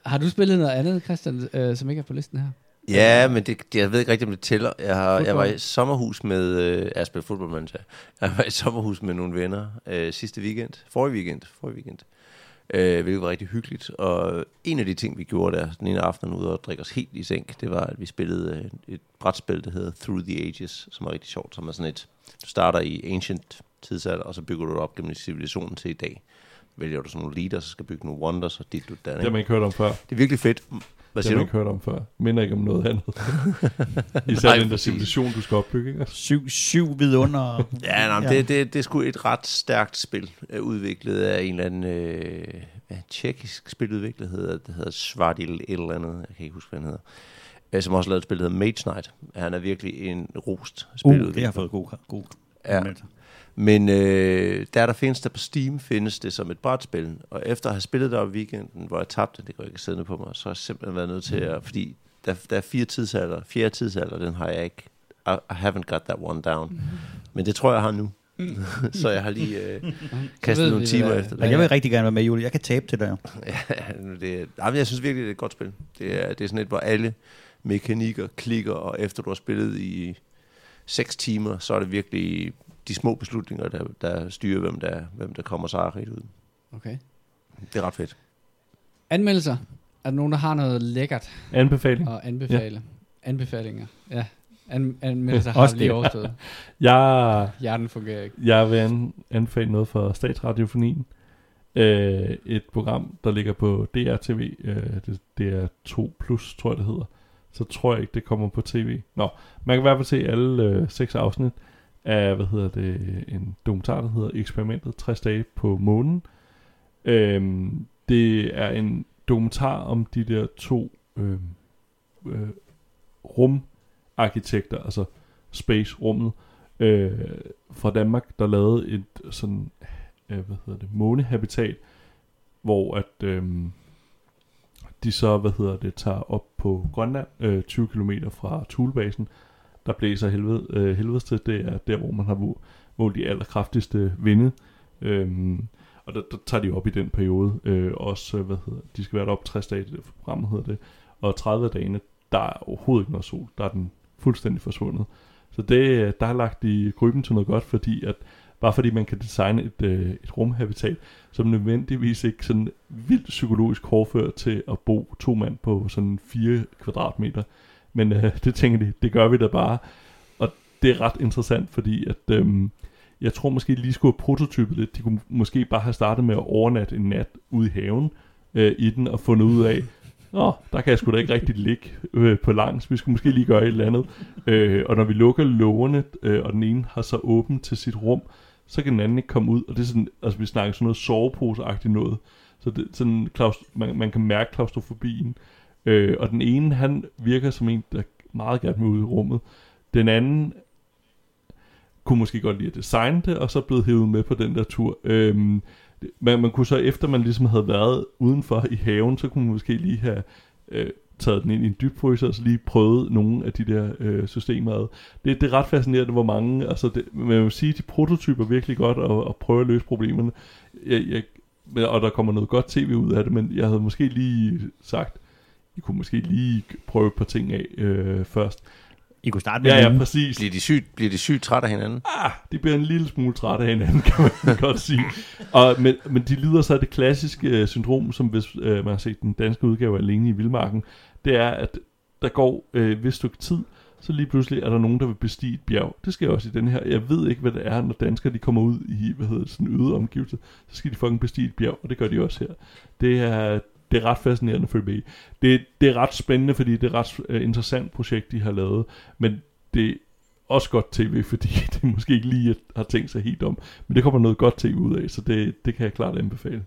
Har du spillet noget andet, Christian, øh, som ikke er på listen her? Ja, men det, det, jeg ved ikke rigtigt, om det tæller. Jeg, har, jeg var i sommerhus med... Øh, jeg spillede fodboldmanager. Jeg var i sommerhus med nogle venner øh, sidste weekend. Forrige weekend. Forrige weekend. Øh, hvilket var rigtig hyggeligt. Og en af de ting, vi gjorde der den ene aften ude og drikke os helt i sænk, det var, at vi spillede et brætspil, der hedder Through the Ages, som var rigtig sjovt. Som er sådan et... Du starter i ancient tidsalder, og så bygger du det op gennem civilisationen til i dag. Vælger du sådan nogle leaders, så skal bygge nogle wonders og dit, du, der. Det har man ikke hørt om før. Det er virkelig fedt. Hvad siger du? Det har man ikke hørt om før. Minder ikke om noget andet. Især nej, den der civilisation, du skal opbygge, ikke? Syv, syv vidunder. Ja, nej, ja. Det, det, det er sgu et ret stærkt spil, udviklet af en eller anden øh, tjekkisk spiludvikler, hedder, det hedder Svartil et eller andet, jeg kan ikke huske, hvad han hedder. Jeg, som også lavet et spil, der hedder Mage Knight. Han er virkelig en rost spiludvikler. Uh, det har fået god god. Ja. Men øh, der der findes der på Steam, findes det som et brætspil. Og efter at have spillet der i weekenden, hvor jeg tabte, det går ikke siddende på mig, så har jeg simpelthen været nødt til at... Fordi der, der er fire tidsalder, fjerde tidsalder, den har jeg ikke... I, I haven't got that one down. Men det tror jeg, jeg har nu. Så jeg har lige øh, kastet nogle timer efter det. Jeg vil rigtig gerne være med, Julie. Jeg kan tabe til dig. Ja, jeg synes virkelig, det er et godt spil. Det er, det er sådan et, hvor alle mekanikker klikker, og efter du har spillet i seks timer, så er det virkelig... de små beslutninger, der, der styrer, hvem der, hvem der kommer sejrigt ud. Okay. Det er ret fedt. Anmeldelser. Er der nogen, der har noget lækkert? Anbefaling. Og anbefale. Ja. Anbefalinger. Ja. An- anmeldelser har vi lige overstået. Jeg, Hjernen fungerer ikke. Jeg vil an- anbefale noget for Statsradiofonien. Øh, et program, der ligger på D R T V. Øh, det er D R to plus, tror jeg, det hedder. Så tror jeg ikke, det kommer på tv. Nå, man kan i hvert fald se alle øh, seks afsnit. Af, hvad hedder det, en dokumentar, der hedder Eksperimentet, tres dage på månen. Øhm, det er en dokumentar om de der to øh, øh, rumarkitekter, altså space-rummet, øh, fra Danmark, der lavede et sådan, øh, hvad hedder det, månehabitat, hvor at øh, de så, hvad hedder det, tager op på Grønland, øh, tyve kilometer fra Thulebasen. Der blæser helvede, øh, helvedes til. Det er der, hvor man har målt de allerkraftigste vinde. Øhm, og der, der tager de op i den periode. Øh, også, hvad hedder, de skal være deroppe tres dage, det programmet hedder det. Og tredive dage, der er overhovedet ikke noget sol. Der er den fuldstændig forsvundet. Så det, der har lagt i kryben til noget godt, fordi at bare fordi man kan designe et, øh, et rumhabitat, som nødvendigvis ikke sådan vildt psykologisk hårdfører til at bo to mand på sådan fire kvadratmeter. Men øh, det tænker de, det gør vi da bare. Og det er ret interessant, fordi at, øh, jeg tror måske lige skulle have prototypet lidt. De kunne måske bare have startet med at overnatte en nat ude i haven øh, i den og fundet ud af, nå, der kan jeg sgu da ikke rigtig ligge øh, på langs. Vi skulle måske lige gøre et eller andet. Øh, og når vi lukker lågerne, øh, og den ene har så åbent til sit rum, så kan den anden ikke komme ud. Og det er sådan, altså vi snakker sådan noget soveposeagtigt noget. Så det, sådan, klaust- man, man kan mærke klaustrofobien. Øh, og den ene, han virker som en, der meget gerne vil ud i rummet. Den anden kunne måske godt lide at designe det, og så blev hævet med på den der tur. Øh, Man, man kunne så, efter man ligesom havde været udenfor i haven, så kunne man måske lige have øh, taget den ind i en dybfryser og så lige prøvet nogle af de der øh, systemer ad. Det, det er ret fascinerende, hvor mange, altså det, man vil sige, de prototyper virkelig godt og, og prøver at løse problemerne. Jeg, jeg, og der kommer noget godt tv ud af det, men jeg havde måske lige sagt, I kunne måske lige prøve et par ting af øh, først. I kunne starte med ja, ja, præcis. Bliver de sygt, bliver de sygt træt af hinanden? Ah, de bliver en lille smule træt af hinanden, kan man godt sige. Og, men, men de lider så af det klassiske øh, syndrom, som hvis øh, man har set den danske udgave Alene i Vildmarken. Det er, at der går øh, et stykke tid, så lige pludselig er der nogen, der vil bestige et bjerg. Det sker også i den her. Jeg ved ikke, hvad det er, når danskere de kommer ud i hvad hedder det, sådan øde omgivelse. Så skal de fucking bestige et bjerg, og det gør de også her. Det er... Det er ret fascinerende for E B. Det, det er ret spændende, fordi det er et ret uh, interessant projekt, de har lavet. Men det er også godt tv, fordi det måske ikke lige har tænkt sig helt om. Men det kommer noget godt tv ud af, så det, det kan jeg klart anbefale.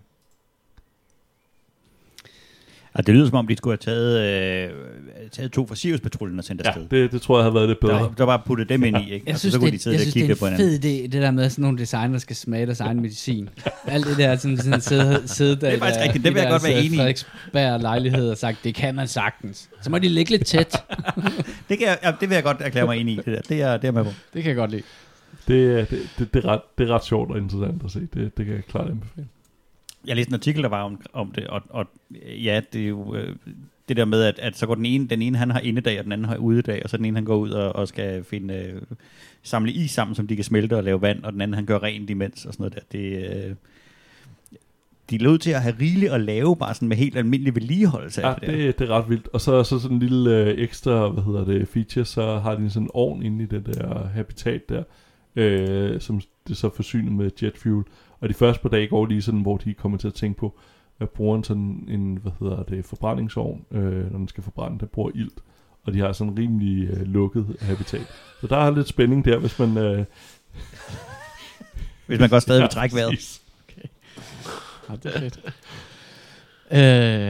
Og det lyder som om, de skulle have taget, øh, taget to fra Sirius-patruljen og sendt afsted. Ja, det, det tror jeg havde været lidt bedre. Der, der bare puttet dem ind i, ikke? Jeg synes, altså, det, de jeg synes det er en fed idé, det der med, at sådan nogle designer skal smage deres egen medicin. Alt det der, sådan sådan sidde, sidde der, det er faktisk der, rigtigt, det vil jeg godt være enig i. Frederiksberg-lejlighed og sagt, det kan man sagtens. Så må de ligge lidt tæt. det, kan jeg, ja, det vil jeg godt erklære mig enig i, det der. Det er, det er med på. Det kan jeg godt lide. Det, det, det, det, er, ret, det er ret sjovt og interessant at se. Det, det kan jeg klart anbefale. Jeg læste en artikel, der var om, om det, og, og ja, det er jo øh, det der med, at, at så går den ene, den ene han har indedag, og den anden har udedag, og så den ene han går ud og, og skal finde, øh, samle is sammen, som de kan smelte og lave vand, og den anden han gør rent imens, og sådan noget der. Det, øh, de er nødt til at have rigeligt at lave, bare sådan med helt almindelig vedligeholdelse af ja, det der. Det, det er ret vildt, og så, så sådan en lille øh, ekstra, hvad hedder det, feature, så har de sådan en ovn inde i det der habitat der, øh, som det så forsyner med jetfuel. Og de første par dage går lige sådan, hvor de kommer til at tænke på, at bruger sådan en, hvad hedder det, forbrændingsovn, øh, når den skal forbrænde, der bruger ilt. Og de har sådan en rimelig øh, lukket habitat. Så der er lidt spænding der, hvis man... Øh... hvis man godt stadig vil trække vejret. Okay. Ja, det er fedt.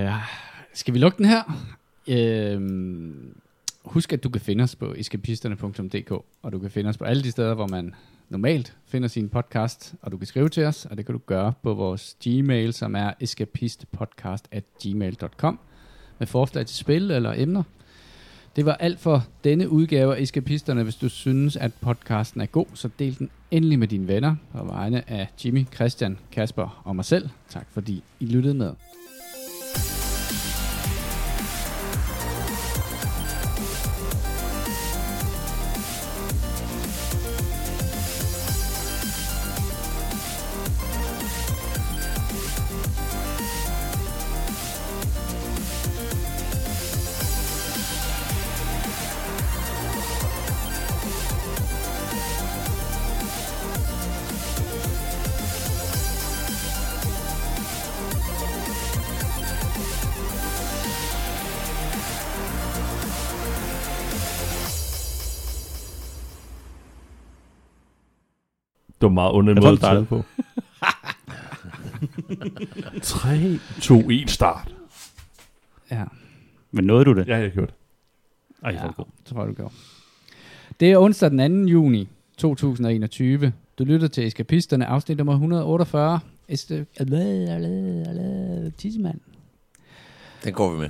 øh, skal vi lukke den her? Øh, husk, at du kan finde os på eskapisterne punktum d k, og du kan finde os på alle de steder, hvor man... normalt finder sin podcast, og du kan skrive til os, og det kan du gøre på vores Gmail, som er eskapistpodcast at gmail punktum com, med forslag til spil eller emner. Det var alt for denne udgave af Eskapisterne. Hvis du synes, at podcasten er god, så del den endelig med dine venner, på vegne af Jimmy, Christian, Kasper og mig selv. Tak fordi I lyttede med. Det var meget under en måde at starte på. tre, to, et, start. Ja. Men nåede du det? Ja, jeg gjorde det. Ej, ja, det så var det godt. Det er onsdag den anden juni to tusind og enogtyve. Du lytter til Eskapisterne, afsnit nummer et hundrede og otteogfyrre. Tissemand. Den går vi med.